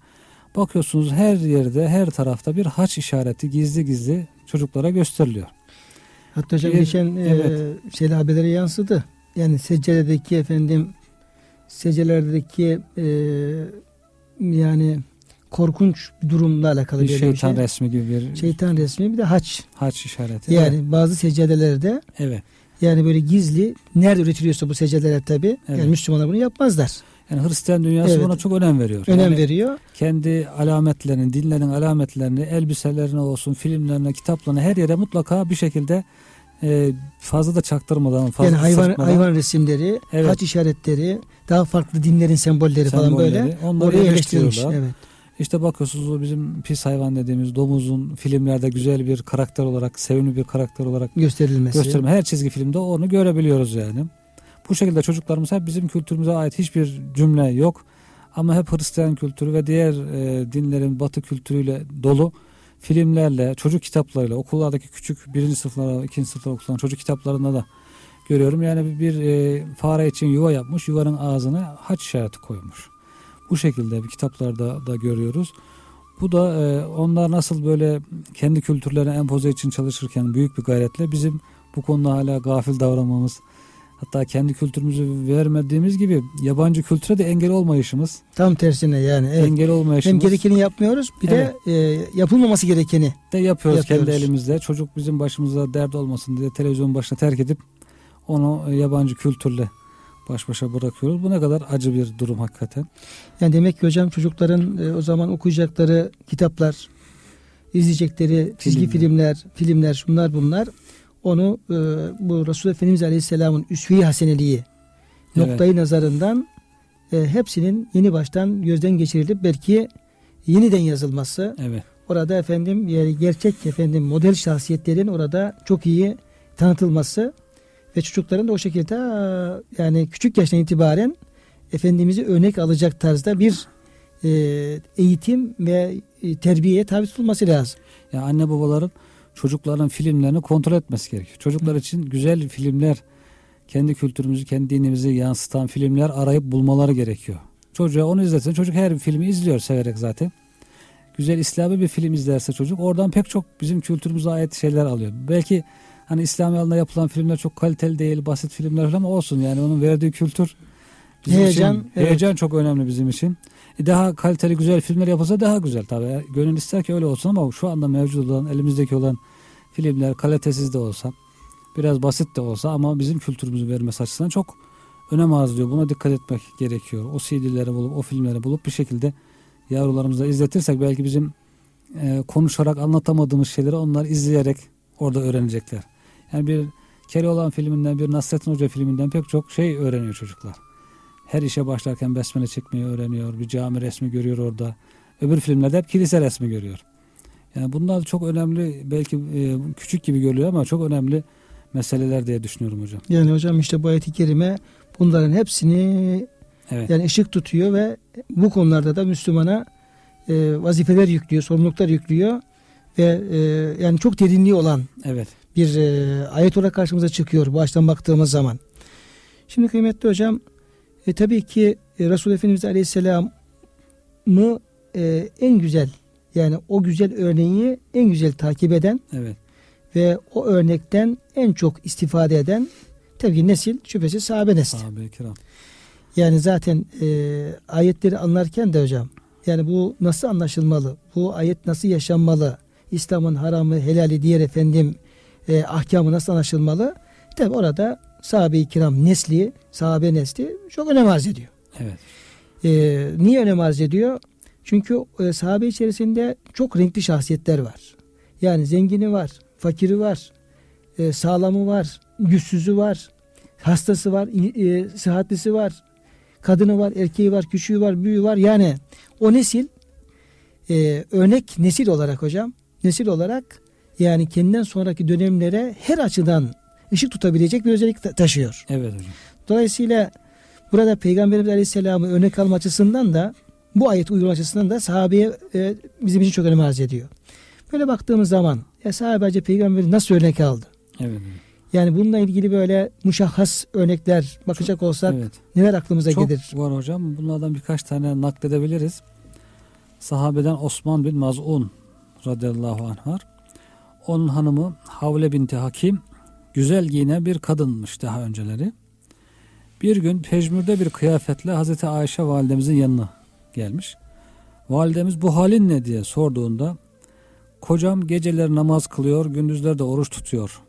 Bakıyorsunuz her yerde, her tarafta bir haç işareti gizli gizli çocuklara gösteriliyor. Hatta hocam geçen şeyle haberlere yansıdı. Yani secdelerdeki yani korkunç bir durumla alakalı bir şeytan resmi gibi bir şeytan resmi, bir de haç işareti. Yani bazı secdelerde yani böyle gizli, nerede üretiliyorsa bu secdeler tabii. Evet. Yani Müslümanlar bunu yapmazlar. Yani Hristiyan dünyası buna çok önem veriyor. Önem veriyor. Kendi alametlerini, dinlerin alametlerini, elbiselerine olsun, filmlerine, kitaplarına her yere mutlaka bir şekilde fazla da çaktırmadan, fazla yani hayvan resimleri, haç işaretleri, daha farklı dinlerin sembolleri falan böyle oraya eleştirilmiş. Evet. İşte bakıyorsunuz o bizim pis hayvan dediğimiz domuzun filmlerde güzel bir karakter olarak, sevimli bir karakter olarak gösterilmesi. Her çizgi filmde onu görebiliyoruz yani. Bu şekilde çocuklarımız hep bizim kültürümüze ait hiçbir cümle yok. Ama hep Hristiyan kültürü ve diğer dinlerin batı kültürüyle dolu filmlerle, çocuk kitaplarıyla, okullardaki küçük birinci sınıflara, ikinci sınıflara okulan çocuk kitaplarında da görüyorum. Yani bir fare için yuva yapmış, yuvanın ağzına haç işareti koymuş. Bu şekilde bir kitaplarda da görüyoruz. Bu da onlar nasıl böyle kendi kültürlerine empoze için çalışırken büyük bir gayretle bizim bu konuda hala gafil davranmamız, hatta kendi kültürümüzü vermediğimiz gibi yabancı kültüre de engel olmayışımız. Tam tersine yani. Evet. Engel olmayışımız. Hem gerekeni yapmıyoruz, bir de yapılmaması gerekeni de yapıyoruz kendi elimizle. Çocuk bizim başımıza dert olmasın diye televizyonun başına terk edip onu yabancı kültürle baş başa bırakıyoruz. Bu ne kadar acı bir durum hakikaten. Yani demek ki hocam çocukların o zaman okuyacakları kitaplar, izleyecekleri çizgi filmler, şunlar bunlar, onu bu Resul Efendimiz Aleyhisselam'ın Üsve-i Haseneliği noktayı nazarından hepsinin yeni baştan gözden geçirilip belki yeniden yazılması. Evet. Orada gerçek model şahsiyetlerin orada çok iyi tanıtılması ve çocukların da o şekilde yani küçük yaştan itibaren Efendimiz'i örnek alacak tarzda bir eğitim ve terbiyeye tabi tutulması lazım. Yani anne babaların çocukların filmlerini kontrol etmesi gerekiyor. Çocuklar için güzel filmler, kendi kültürümüzü, kendi dinimizi yansıtan filmler arayıp bulmaları gerekiyor. Çocuğa onu izletsin. Çocuk her filmi izliyor severek zaten. Güzel İslami bir film izlerse çocuk oradan pek çok bizim kültürümüze ait şeyler alıyor. Belki hani İslami alanında yapılan filmler çok kaliteli değil, basit filmler ama olsun yani onun verdiği kültür bizim için heyecan çok önemli bizim için. Daha kaliteli güzel filmler yapılsa daha güzel tabii. Gönül ister ki öyle olsun ama şu anda mevcut olan, elimizdeki olan filmler kalitesiz de olsa, biraz basit de olsa ama bizim kültürümüzü vermesi açısından çok önem arz ediyor. Buna dikkat etmek gerekiyor. O CD'leri bulup, o filmleri bulup bir şekilde yavrularımıza izletirsek belki bizim konuşarak anlatamadığımız şeyleri onlar izleyerek orada öğrenecekler. Yani bir Keloğlan filminden, bir Nasrettin Hoca filminden pek çok şey öğreniyor çocuklar. Her işe başlarken besmele çekmeyi öğreniyor. Bir cami resmi görüyor orada. Öbür filmlerde hep kilise resmi görüyor. Yani bunlar çok önemli, belki küçük gibi görülüyor ama çok önemli meseleler diye düşünüyorum hocam. Yani hocam işte bu ayet-i kerime bunların hepsini yani ışık tutuyor ve bu konularda da Müslümana vazifeler yüklüyor, sorumluluklar yüklüyor ve yani çok derinliği olan bir ayet olarak karşımıza çıkıyor bu açıdan baktığımız zaman. Şimdi kıymetli hocam, tabii ki Resul Efendimiz Aleyhisselam'ı en güzel, yani o güzel örneği en güzel takip eden ve o örnekten en çok istifade eden tabii ki nesil şüphesiz sahabe nesli. Sahabe-i kiram. Yani zaten ayetleri anlarken de hocam Yani bu nasıl anlaşılmalı? Bu ayet nasıl yaşanmalı? İslam'ın haramı, helali, diğer efendim ahkamı nasıl anlaşılmalı? Tabi orada sahabe-i kiram nesli, sahabe nesli çok önem arz ediyor. Evet. Niye önem arz ediyor? Çünkü sahabe içerisinde çok renkli şahsiyetler var. Yani zengini var, fakiri var, sağlamı var, güçsüzü var, hastası var, sıhhatlisi var, kadını var, erkeği var, küçüğü var, büyüğü var. Yani o nesil örnek nesil olarak hocam, nesil olarak yani kendinden sonraki dönemlere her açıdan ışık tutabilecek bir özellik taşıyor. Evet hocam. Dolayısıyla burada Peygamberimiz Aleyhisselam'ı örnek alma açısından da bu ayet uygulama açısından da sahabeye bizim için çok önem arz ediyor. Böyle baktığımız zaman ya sahabece Peygamberi nasıl örnek aldı? Evet. Yani bununla ilgili böyle muşahhas örnekler bakacak çok, olsak evet, neler aklımıza çok gelir? Çok var hocam. Bunlardan birkaç tane nakledebiliriz. Sahabeden Osman bin Maz'un radıyallahu anh var. Onun hanımı Havle binti Hakim güzel giyinen bir kadınmış daha önceleri. Bir gün pejmürde bir kıyafetle Hazreti Ayşe validemizin yanına gelmiş. Validemiz bu halin ne diye sorduğunda kocam geceleri namaz kılıyor, gündüzleri de oruç tutuyor.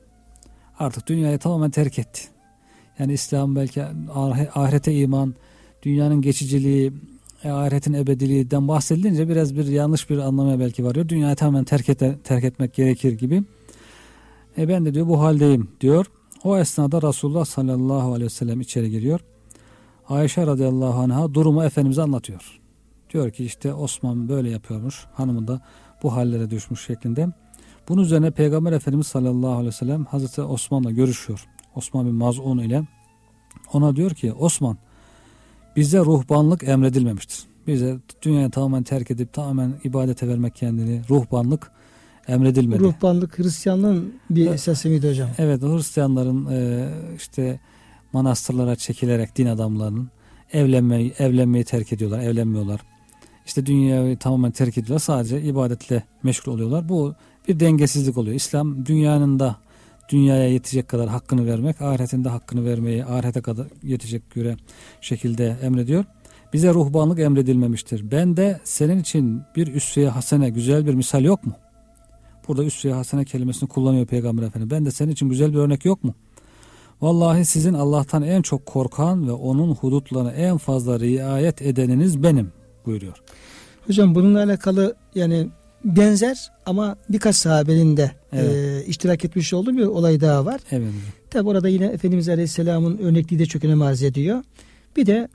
Artık dünyayı tamamen terk etti. Yani İslam belki ahirete iman, dünyanın geçiciliği, ahiretin ebediliğinden bahsedilince biraz bir yanlış bir anlamaya belki varıyor. Dünyayı tamamen terk etmek gerekir gibi. Ben de diyor bu haldeyim diyor. O esnada Resulullah sallallahu aleyhi ve sellem içeri giriyor. Ayşe radıyallahu anh'a durumu Efendimiz'e anlatıyor. Diyor ki işte Osman böyle yapıyormuş, hanımı da bu hallere düşmüş şeklinde. Bunun üzerine Peygamber Efendimiz sallallahu aleyhi ve sellem Hazreti Osman'la görüşüyor. Osman bin Maz'un ile ona diyor ki Osman bize ruhbanlık emredilmemiştir. Bize dünyayı tamamen terk edip tamamen ibadete vermek kendini ruhbanlık emredilmedi. Ruhbanlık Hristiyanlığın bir esası mıydı hocam? Evet, Hristiyanların işte manastırlara çekilerek din adamlarının evlenmeyi terk ediyorlar, evlenmiyorlar. İşte dünyayı tamamen terk ediyorlar, sadece ibadetle meşgul oluyorlar. Bu bir dengesizlik oluyor. İslam dünyanın da dünyaya yetecek kadar hakkını vermek, ahiretinde hakkını vermeyi ahirete kadar yetecek göre şekilde emrediyor. Bize ruhbanlık emredilmemiştir. Ben de senin için bir Üsve-i Hasene güzel bir misal yok mu? Burada Üsve-i Hasene kelimesini kullanıyor Peygamber Efendimiz. Ben de senin için güzel bir örnek yok mu? Vallahi sizin Allah'tan en çok korkan ve onun hudutlarına en fazla riayet edeniniz benim buyuruyor. Hocam bununla alakalı yani benzer ama birkaç sahabenin de evet, iştirak etmiş olduğu bir olay daha var. Evet. Tabi orada yine Efendimiz Aleyhisselam'ın örnekliği de çok önem arz ediyor. Bir de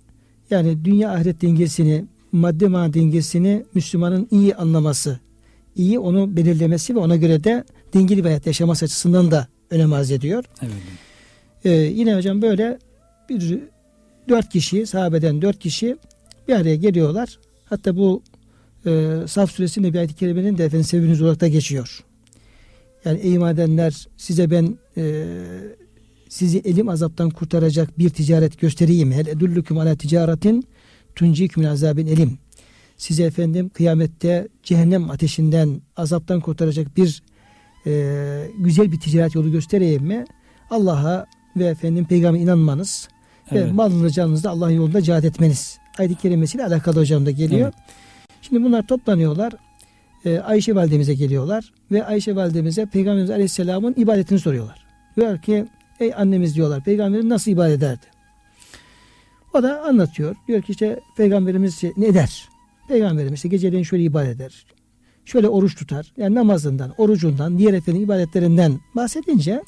yani dünya ahiret dengesini, madde mana dengesini Müslümanın iyi anlaması, iyi onu belirlemesi ve ona göre de dengeli bir hayat yaşaması açısından da önem arz ediyor. Evet. Yine hocam böyle bir 4 kişi, sahabeden 4 kişi bir araya geliyorlar. Hatta bu Saf Suresi'nin bir ayet-i kerimenin de efendim sevginiz olarak da geçiyor. Yani ey madenler size ben sizi elim azaptan kurtaracak bir ticaret göstereyim. Hel edullüküm ala ticaretin tunciküm azabin elim. Size efendim kıyamette cehennem ateşinden azaptan kurtaracak bir güzel bir ticaret yolu göstereyim mi? Allah'a ve efendim peygambere inanmanız, evet, ve malınızı canınızı Allah'ın yolunda cihat etmeniz. Ayet-i kerimesiyle alakalı hocam da geliyor. Evet. Şimdi bunlar toplanıyorlar. Ayşe validemize geliyorlar ve Ayşe validemize Peygamberimiz Aleyhisselam'ın ibadetini soruyorlar. Diyor ki ey annemiz diyorlar, Peygamberimiz nasıl ibadet ederdi? O da anlatıyor. Diyor ki işte Peygamberimiz ne eder? Peygamberimiz işte geceleyin şöyle ibadet eder. Şöyle oruç tutar. Yani namazından, orucundan, diğer efendim ibadetlerinden bahsedince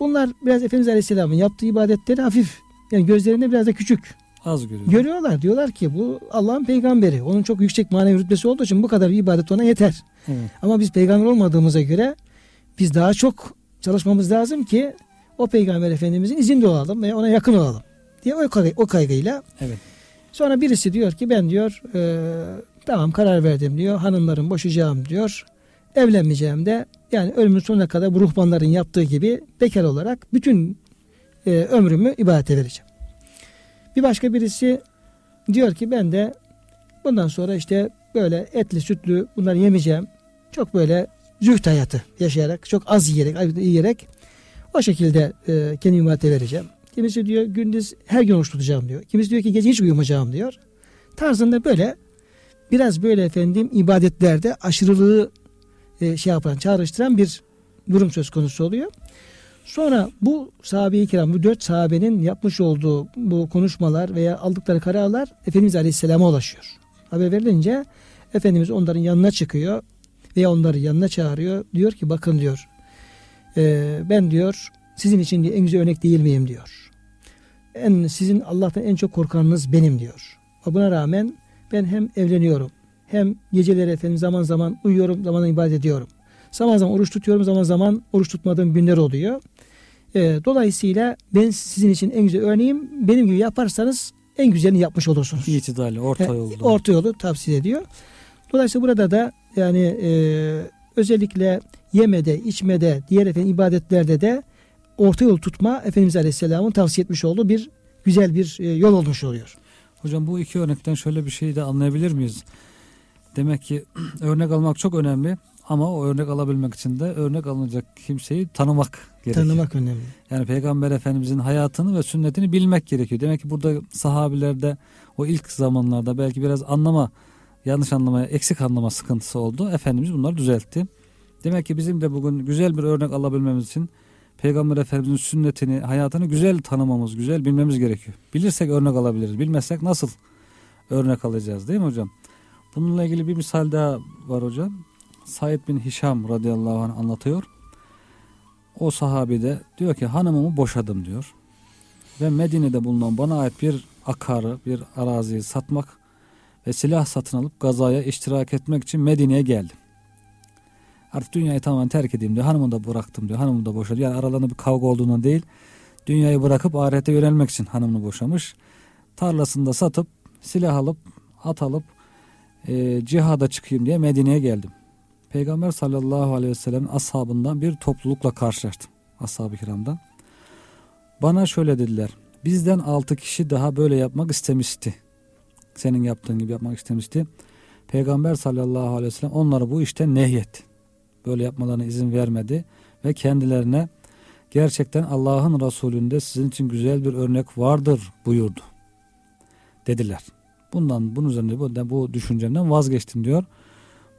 bunlar biraz Efendimiz Aleyhisselam'ın yaptığı ibadetleri hafif, yani gözlerinde biraz da küçük az görüyorlar. Görüyorlar, diyorlar ki bu Allah'ın peygamberi. Onun çok yüksek manevi rütbesi olduğu için bu kadar bir ibadet ona yeter. Evet. Ama biz peygamber olmadığımıza göre biz daha çok çalışmamız lazım ki o peygamber efendimizin izinde olalım ve ona yakın olalım diye o kaygıyla. Evet. Sonra birisi diyor ki ben diyor tamam karar verdim diyor. Hanımlarım boşayacağım diyor. Evlenmeyeceğim de yani ölümün sonuna kadar bu ruhbanların yaptığı gibi bekar olarak bütün ömrümü ibadete vereceğim. Bir başka birisi diyor ki ben de bundan sonra işte böyle etli sütlü bunları yemeyeceğim. Çok böyle zühd hayatı yaşayarak, çok az yiyerek o şekilde kendimi ibadete vereceğim. Kimisi diyor gündüz her gün oruç tutacağım diyor. Kimisi diyor ki gece hiç uyumayacağım diyor. Tarzında böyle biraz böyle efendim ibadetlerde aşırılığı çağrıştıran bir durum söz konusu oluyor. Sonra bu sahabe-i kiram, bu 4 sahabenin yapmış olduğu bu konuşmalar veya aldıkları kararlar Efendimiz Aleyhisselam'a ulaşıyor. Haber verilince Efendimiz onların yanına çıkıyor veya onları yanına çağırıyor. Diyor ki bakın diyor, ben diyor sizin için en güzel örnek değil miyim diyor. Sizin Allah'tan en çok korkanınız benim diyor. Buna rağmen ben hem evleniyorum, hem geceleri efendim zaman zaman uyuyorum, zaman zaman ibadet ediyorum. Zaman zaman oruç tutuyorum, zaman zaman oruç tutmadığım günler oluyor. Dolayısıyla ben sizin için en güzel örneğim, benim gibi yaparsanız en güzelini yapmış olursunuz. İtidali, orta yolu. Orta yolu tavsiye ediyor. Dolayısıyla burada da yani özellikle yemede, içmede, diğer efendim ibadetlerde de orta yol tutma Efendimiz Aleyhisselam'ın tavsiye etmiş olduğu bir güzel bir yol olmuş oluyor. Hocam bu iki örnekten şöyle bir şey de anlayabilir miyiz? Demek ki örnek almak çok önemli ama o örnek alabilmek için de örnek alınacak kimseyi tanımak gerekiyor. Tanımak önemli. Yani Peygamber Efendimizin hayatını ve sünnetini bilmek gerekiyor. Demek ki burada sahabilerde o ilk zamanlarda belki biraz yanlış anlama, eksik anlama sıkıntısı oldu. Efendimiz bunları düzeltti. Demek ki bizim de bugün güzel bir örnek alabilmemiz için Peygamber Efendimizin sünnetini, hayatını güzel tanımamız, güzel bilmemiz gerekiyor. Bilirsek örnek alabiliriz. Bilmezsek nasıl örnek alacağız değil mi hocam? Bununla ilgili bir misal daha var hocam. Said bin Hişam radıyallahu anh anlatıyor. O sahabi de diyor ki hanımımı boşadım diyor. Ve Medine'de bulunan bana ait bir akarı, bir araziyi satmak ve silah satın alıp gazaya iştirak etmek için Medine'ye geldim. Artık dünyayı tamamen terk edeyim diyor. Hanımı da bıraktım diyor. Hanımı da boşadı. Yani aralarında bir kavga olduğundan değil. Dünyayı bırakıp ahirete yönelmek için hanımını boşamış. Tarlasında satıp, silah alıp, at alıp cihada çıkayım diye Medine'ye geldim. Peygamber sallallahu aleyhi ve sellem'in ashabından bir toplulukla karşılaştım. Ashab-ı kiramdan. Bana şöyle dediler. Bizden 6 kişi daha böyle yapmak istemişti. Senin yaptığın gibi yapmak istemişti. Peygamber sallallahu aleyhi ve sellem onları bu işten nehyetti. Böyle yapmalarına izin vermedi ve kendilerine gerçekten Allah'ın Resulü'nde sizin için güzel bir örnek vardır buyurdu dediler. Bunun üzerine bu düşüncemden vazgeçtim diyor.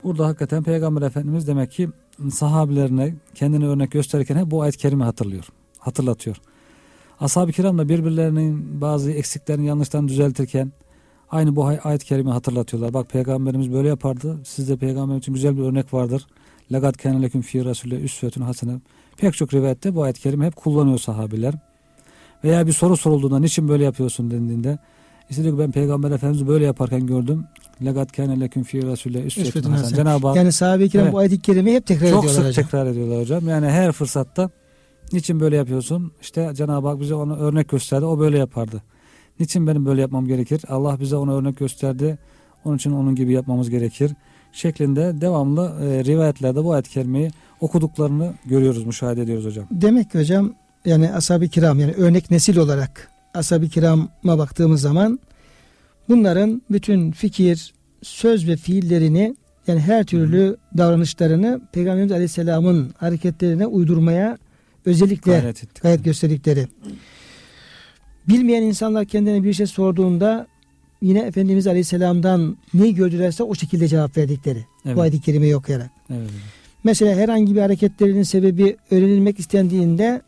Burada hakikaten Peygamber Efendimiz demek ki sahabilerine kendine örnek gösterirken hep bu ayet-i kerime hatırlatıyor. Ashab-ı kiram da birbirlerinin bazı eksiklerini, yanlışlarını düzeltirken aynı bu ayet-i kerime hatırlatıyorlar. Bak Peygamberimiz böyle yapardı. Sizde Peygamber için güzel bir örnek vardır. Laqad kana lekum fi Resulullah üsvetun hasene. Pek çok rivayette bu ayet-i kerime hep kullanıyor sahabiler. Veya bir soru sorulduğunda niçin böyle yapıyorsun dendiğinde İşte diyor ki ben Peygamber Efendimiz'i böyle yaparken gördüm. Laqad kana lekum fi Resulullah üsvetun hasene. Cenab-ı Hak yani sahabe-i kiram bu ayet-i kerimeyi hep tekrar ediyorlar hocam. Çok sık tekrar ediyorlar hocam. Yani her fırsatta niçin böyle yapıyorsun? İşte Cenab-ı Hak bize onu örnek gösterdi. O böyle yapardı. Niçin benim böyle yapmam gerekir? Allah bize ona örnek gösterdi. Onun için onun gibi yapmamız gerekir. Şeklinde devamlı rivayetlerde bu ayet-i kerimeyi okuduklarını görüyoruz, müşahede ediyoruz hocam. Demek ki hocam yani ashab-ı kiram yani örnek nesil olarak ashab-ı kirama baktığımız zaman bunların bütün fikir, söz ve fiillerini yani her türlü davranışlarını Peygamberimiz Aleyhisselam'ın hareketlerine uydurmaya özellikle gayret gösterdikleri. Bilmeyen insanlar kendine bir şey sorduğunda yine Efendimiz Aleyhisselam'dan neyi gördülerse o şekilde cevap verdikleri. Evet. Bu ayet-i kerimeyi okuyarak. Evet. Mesela herhangi bir hareketlerinin sebebi öğrenilmek istendiğinde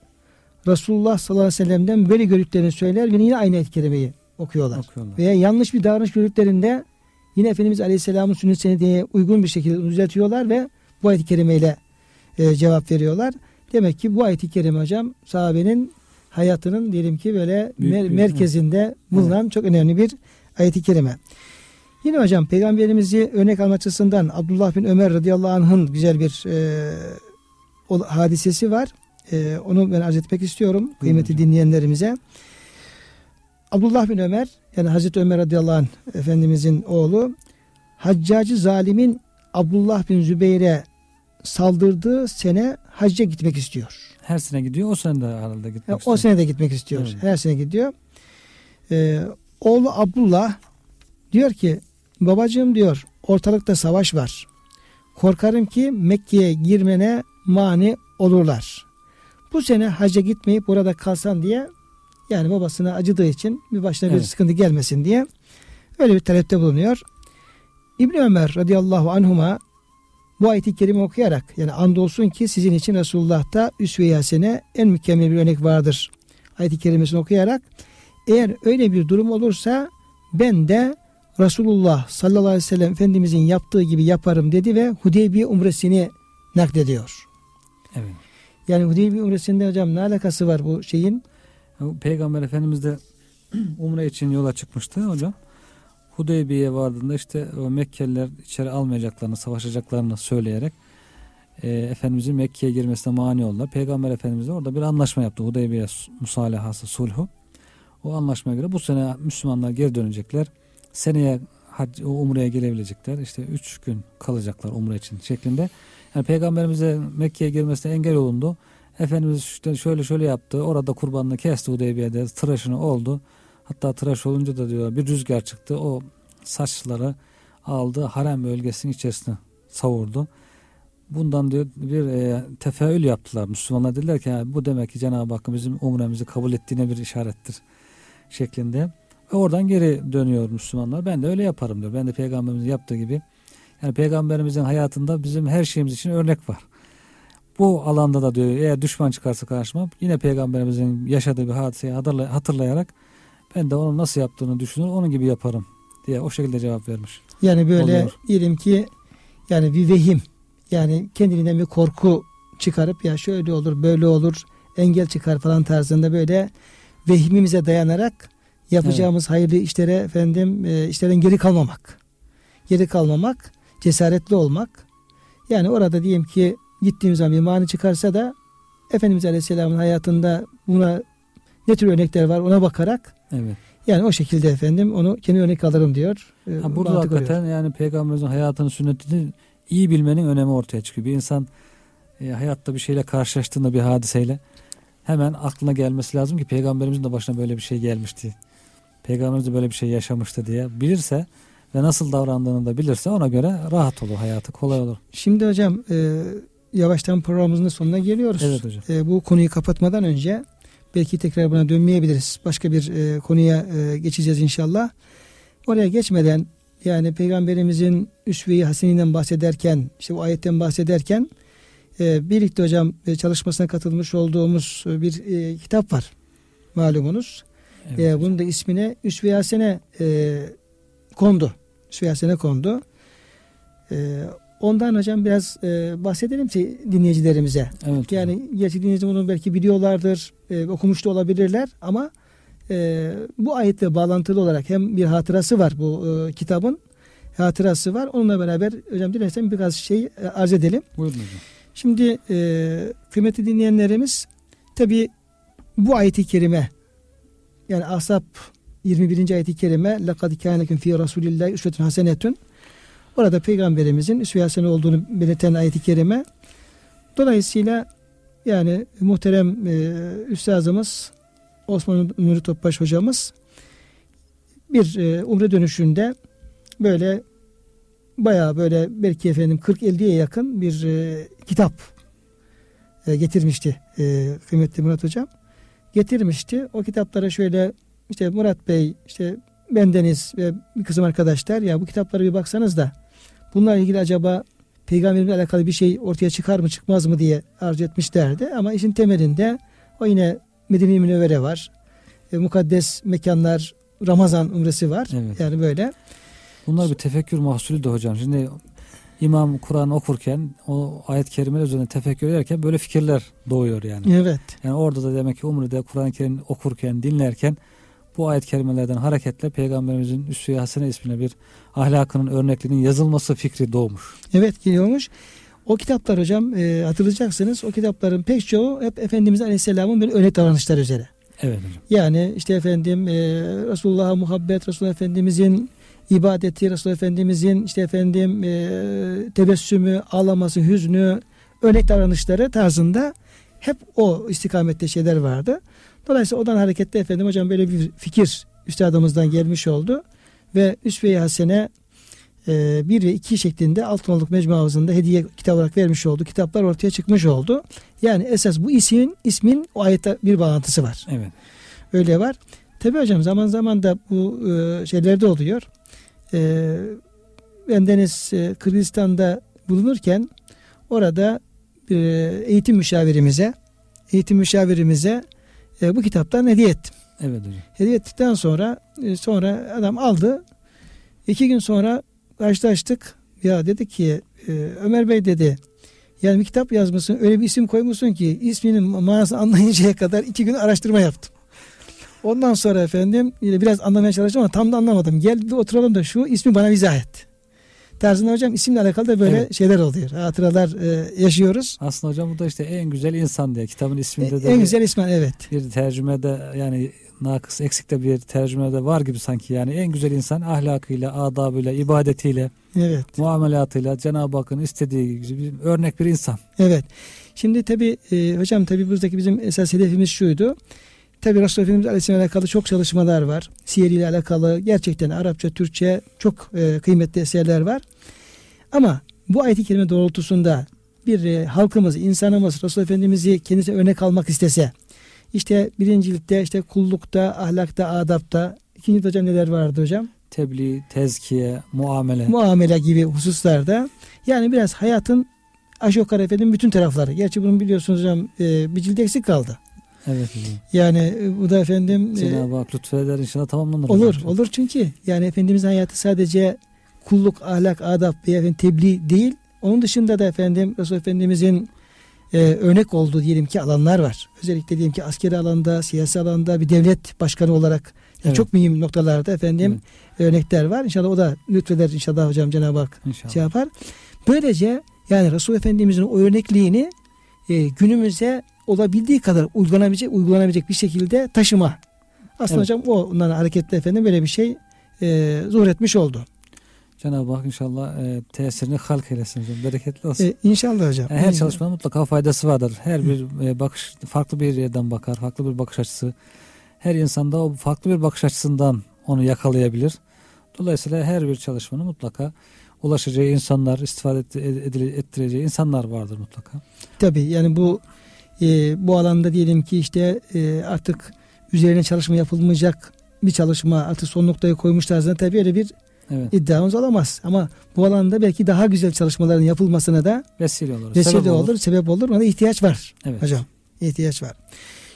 Resulullah sallallahu aleyhi ve sellem'den böyle gördüklerini söyler ve yine aynı ayet-i kerimeyi okuyorlar. Veya yanlış bir davranış gördüklerinde yine Efendimiz Aleyhisselam'ın sünnetine uygun bir şekilde düzeltiyorlar ve bu ayet-i kerimeyle cevap veriyorlar. Demek ki bu ayet-i kerime hocam sahabenin hayatının diyelim ki böyle merkezinde bulunan çok önemli bir ayet-i kerime. Yine hocam Peygamberimizi örnek alma açısından Abdullah bin Ömer radıyallahu anh'ın güzel bir hadisesi var. Onu ben arz etmek istiyorum kıymetli dinleyenlerimize. Abdullah bin Ömer yani Hazreti Ömer radıyallahu anh Efendimizin oğlu Haccacı zalimin Abdullah bin Zübeyr'e saldırdığı sene hacca gitmek istiyor. Her sene gidiyor, o sene de herhalde gitmek istiyor. O sene de gitmek istiyor. Evet. Her sene gidiyor. Oğlu Abdullah diyor ki babacığım diyor ortalıkta savaş var. Korkarım ki Mekke'ye girmene mani olurlar. Bu sene hacca gitmeyip burada kalsan diye yani babasına acıdığı için bir başına bir sıkıntı gelmesin diye öyle bir talepte bulunuyor. İbni Ömer radıyallahu anhuma bu ayet-i kerime okuyarak, yani andolsun ki sizin için Resulullah'ta Üsve-i Hasen'e en mükemmel bir örnek vardır ayet-i kerimesini okuyarak, eğer öyle bir durum olursa ben de Resulullah sallallahu aleyhi ve sellem Efendimizin yaptığı gibi yaparım dedi ve Hudeybiye umresini naklediyor. Evet. Yani Hudeybiye umresinde hocam ne alakası var bu şeyin? Peygamber Efendimiz de umre için yola çıkmıştı hocam. Hudeybiye'ye vardığında işte o Mekkeliler içeri almayacaklarını, savaşacaklarını söyleyerek Efendimizin Mekke'ye girmesine mani oldular. Peygamber Efendimiz de orada bir anlaşma yaptı. Hudeybiye musalahası, sulhu. O anlaşmaya göre bu sene Müslümanlar geri dönecekler. Seneye umreye gelebilecekler. İşte 3 gün kalacaklar umre için şeklinde. Yani Peygamberimize Mekke'ye girmesine engel olundu. Efendimiz işte şöyle yaptı. Orada kurbanını kesti Hudeybiye'de. Tıraşını oldu. Hatta tıraş olunca da diyor bir rüzgar çıktı. O saçları aldı. Harem bölgesinin içerisine savurdu. Bundan diyor bir tefeül yaptılar. Müslümanlar dediler ki bu demek ki Cenab-ı Hakk'ın bizim umremizi kabul ettiğine bir işarettir şeklinde. Ve oradan geri dönüyor Müslümanlar. Ben de öyle yaparım diyor. Ben de Peygamberimizin yaptığı gibi. Yani Peygamberimizin hayatında bizim her şeyimiz için örnek var. Bu alanda da diyor eğer düşman çıkarsa karşıma yine Peygamberimizin yaşadığı bir hadiseyi hatırlayarak ben de onun nasıl yaptığını düşünür, onun gibi yaparım diye o şekilde cevap vermiş. Yani böyle oluyor. Diyelim ki yani bir vehim, yani kendiliğinden bir korku çıkarıp ya şöyle olur, böyle olur, engel çıkar falan tarzında böyle vehmimize dayanarak yapacağımız hayırlı işlere işlerden geri kalmamak, cesaretli olmak. Yani orada diyelim ki gittiğimiz zaman bir mani çıkarsa da Efendimiz Aleyhisselam'ın hayatında buna ne tür örnekler var ona bakarak yani o şekilde onu kendi örnek alırım diyor. Burada hakikaten oluyor. Yani Peygamberimizin hayatının sünnetini iyi bilmenin önemi ortaya çıkıyor. Bir insan hayatta bir şeyle karşılaştığında, bir hadiseyle hemen aklına gelmesi lazım ki Peygamberimizin de başına böyle bir şey gelmişti. Peygamberimiz de böyle bir şey yaşamıştı diye bilirse ve nasıl davrandığını da bilirse ona göre rahat olur, hayatı kolay olur. Şimdi hocam yavaştan programımızın sonuna geliyoruz. Evet hocam. Bu konuyu kapatmadan önce belki tekrar buna dönmeyebiliriz. Başka bir konuya geçeceğiz inşallah. Oraya geçmeden yani Peygamberimizin Üsve-i Hasen'inden bahsederken, işte bu ayetten bahsederken birlikte hocam çalışmasına katılmış olduğumuz bir kitap var malumunuz. Evet. Bunun da ismine Üsve-i Hasene kondu. Üsve-i Hasene kondu. Ondan hocam biraz bahsedelim ki dinleyicilerimize. Evet, yani gerçi dinleyicilerimiz bunu belki biliyorlardır, okumuş da olabilirler ama bu ayetle bağlantılı olarak hem bir hatırası var bu kitabın, hatırası var. Onunla beraber hocam dilersen biraz şey arz edelim. Buyurun hocam. Şimdi kıymetli dinleyenlerimiz tabi bu ayet-i kerime, yani Ahzab 21. ayet-i kerime لَقَدْ كَانَ لَكُمْ فِي رَسُولِ اللّٰهِ اُسْوَةٌ حَسَنَةٌ, orada Peygamberimizin Üsve-i Hasene olduğunu belirten ayet-i kerime. Dolayısıyla yani muhterem üstazımız Osman Nuri Topbaş hocamız bir umre dönüşünde böyle bayağı böyle belki 40-50'ye yakın bir kitap getirmişti kıymetli Murat hocam. Getirmişti. O kitaplara şöyle işte Murat Bey, işte bendeniz ve bir kısım arkadaşlar ya bu kitaplara bir baksanız da bunlarla ilgili acaba Peygamberimizle alakalı bir şey ortaya çıkar mı çıkmaz mı diye arzu etmişlerdi. Ama işin temelinde o yine Medine-i Münevvere var. Mukaddes mekanlar, Ramazan umresi var. Evet. Yani böyle. Bunlar bir tefekkür mahsulü de hocam. Şimdi imam Kur'an okurken o ayet-i kerimeler üzerine tefekkür ederken böyle fikirler doğuyor yani. Evet. Yani orada da demek ki umrede Kur'an-ı Kerim okurken, dinlerken bu ayet-i kerimelerden hareketle Peygamberimizin Üsve-i Hasene ismine bir ahlakının örnekliğinin yazılması fikri doğmuş. Evet, geliyormuş. O kitaplar hocam hatırlayacaksınız. O kitapların pek çoğu hep Efendimiz Aleyhisselam'ın böyle örnek davranışları üzere. Evet hocam. Yani işte Resulullah'a muhabbet, Resulullah Efendimiz'in ibadeti, Resulullah Efendimiz'in tebessümü, ağlaması, hüznü, örnek davranışları tarzında hep o istikamette şeyler vardı. Dolayısıyla odan hareketle hocam böyle bir fikir üstadımızdan gelmiş oldu ve Üsve-i Hasene 1 ve 2 şeklinde Altınoluk Mecmuası'nda hediye kitap olarak vermiş oldu. Kitaplar ortaya çıkmış oldu. Yani esas bu ismin o ayette bir bağlantısı var. Evet. Öyle var. Tabii hocam zaman zaman da bu şeylerde oluyor. bendeniz Kırgızistan'da bulunurken orada eğitim müşavirimize bu kitaptan hediye ettim. Evet hocam. Hediye ettikten sonra adam aldı. 2 gün sonra karşılaştık. Ya dedi ki Ömer Bey dedi, yani bir kitap yazmışsın, öyle bir isim koymuşsun ki isminin manasını anlayıncaya kadar 2 gün araştırma yaptım. Ondan sonra efendim biraz anlamaya çalıştım ama tam da anlamadım. Gel bir oturalım da şu ismi bana izah et. Tarzında hocam isimle alakalı da böyle şeyler oluyor. Hatıralar yaşıyoruz. Aslında hocam bu da işte en güzel insan diye kitabın isminde de. En güzel isman evet. Bir tercümede yani nakıs eksik de bir tercümede var gibi sanki yani en güzel insan ahlakıyla, adabıyla, ibadetiyle, evet, muamelatıyla Cenab-ı Hakk'ın istediği gibi örnek bir insan. Evet. Şimdi tabii hocam tabii buradaki bizim esas hedefimiz şuydu. Tabii Resulullah Efendimiz Aleyhisselam'la alakalı çok çalışmalar var. Siyeriyle alakalı gerçekten Arapça, Türkçe çok kıymetli eserler var. Ama bu ayet-i kerime doğrultusunda bir halkımız, insanımız Resulullah Efendimiz'i kendisine örnek almak istese, işte birincilikte, işte kullukta, ahlakta, adapta, ikincilikte hocam neler vardı hocam? Tebliğ, tezkiye, muamele. Muamele gibi hususlarda yani biraz hayatın aşağı yukarı efendim bütün tarafları. Gerçi bunu biliyorsunuz hocam bir cilt eksik kaldı. Evet. Yani bu da efendim Cenab-ı Hak lütfeder inşallah tamamlanır. Olur çünkü yani Efendimizin hayatı sadece kulluk, ahlak, adab ve efendim tebliğ değil. Onun dışında da efendim Resul Efendimizin örnek olduğu diyelim ki alanlar var. Özellikle diyelim ki askeri alanda, siyasi alanda bir devlet başkanı olarak evet, çok mühim noktalarda efendim evet, örnekler var. İnşallah o da lütfeder inşallah hocam Cenab-ı Hak inşallah şey yapar. Böylece yani Resul Efendimizin o örnekliğini günümüze olabildiği kadar uygulanabilecek bir şekilde taşıma. Aslında evet, hocam ondan hareketle efendim böyle bir şey zuhur etmiş oldu. Cenab-ı Hak inşallah tesirini halk eylesin hocam. Bereketli olsun. İnşallah hocam. Her çalışmanın mutlaka faydası vardır. Her bir bakış farklı bir yerden bakar. Farklı bir bakış açısı. Her insanda o farklı bir bakış açısından onu yakalayabilir. Dolayısıyla her bir çalışmanın mutlaka ulaşacağı insanlar, istifade ettireceği insanlar vardır mutlaka. Tabii yani bu alanda diyelim ki işte artık üzerine çalışma yapılmayacak bir çalışma artık son noktayı koymuş tarzında tabii öyle bir evet, iddiamız olamaz. Ama bu alanda belki daha güzel çalışmaların yapılmasına da vesile olur, sebep olur. Ona ihtiyaç var evet, hocam. İhtiyaç var.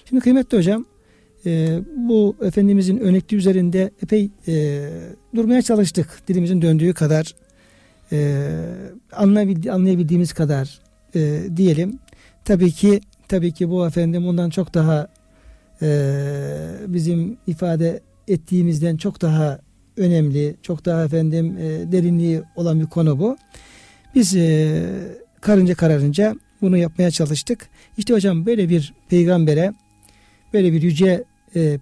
Şimdi kıymetli hocam bu Efendimizin örnekliği üzerinde epey durmaya çalıştık. Dilimizin döndüğü kadar anlayabildiğimiz kadar diyelim. Tabii ki bu efendim ondan çok daha bizim ifade ettiğimizden çok daha önemli, çok daha efendim derinliği olan bir konu bu. Biz kararınca bunu yapmaya çalıştık. İşte hocam böyle bir peygambere, böyle bir yüce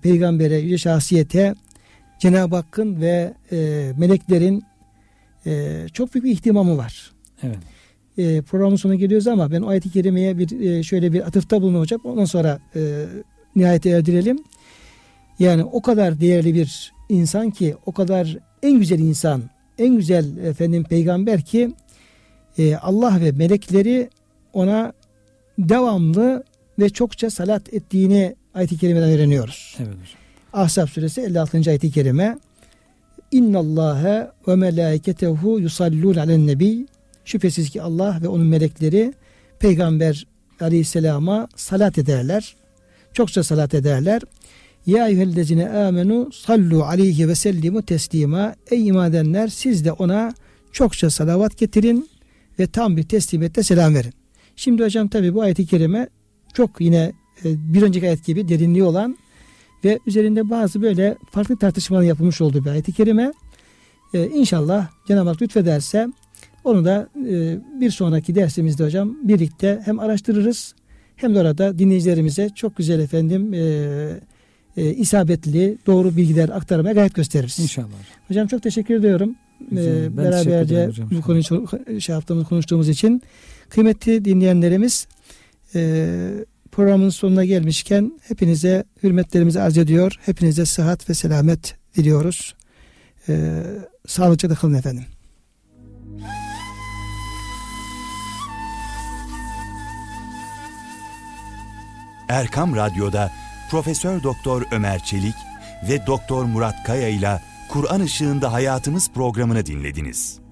peygambere, yüce şahsiyete Cenab-ı Hakk'ın ve meleklerin çok büyük bir ihtimamı var. Evet. Programın sonuna geliyoruz ama ben o ayet-i kerimeye şöyle bir atıfta bulunacağım. Ondan sonra nihayete erdirelim. Yani o kadar değerli bir insan ki, o kadar en güzel insan, en güzel efendim peygamber ki Allah ve melekleri ona devamlı ve çokça salat ettiğini ayet-i kerimeden öğreniyoruz. Evet. Ahzab suresi 56. ayet-i kerime. İnnallâhe ve melâiketehu yusallûn alen nebiyy. Şüphesiz ki Allah ve onun melekleri Peygamber Aleyhisselam'a salat ederler. Çokça salat ederler. Ya eyyühellezine amenu sallu aleyhi ve sellimu teslima. Ey iman edenler siz de ona çokça salavat getirin ve tam bir teslimiyette selam verin. Şimdi hocam tabii bu ayet-i kerime çok yine bir önceki ayet gibi derinliği olan ve üzerinde bazı böyle farklı tartışmaların yapılmış olduğu bir ayet-i kerime. İnşallah Cenab-ı Hak lütfederse onu da bir sonraki dersimizde hocam birlikte hem araştırırız hem de orada dinleyicilerimize çok güzel efendim isabetli doğru bilgiler aktarmaya gayret gösteririz. İnşallah. Hocam çok teşekkür ediyorum. Beraberce bu konuyu konuştuğumuz için. Kıymetli dinleyenlerimiz programın sonuna gelmişken hepinize hürmetlerimizi arz ediyor. Hepinize sıhhat ve selamet diliyoruz. Sağlıkça da kalın efendim. Erkam Radyo'da Profesör Doktor Ömer Çelik ve Doktor Murat Kaya ile Kur'an Işığında Hayatımız programını dinlediniz.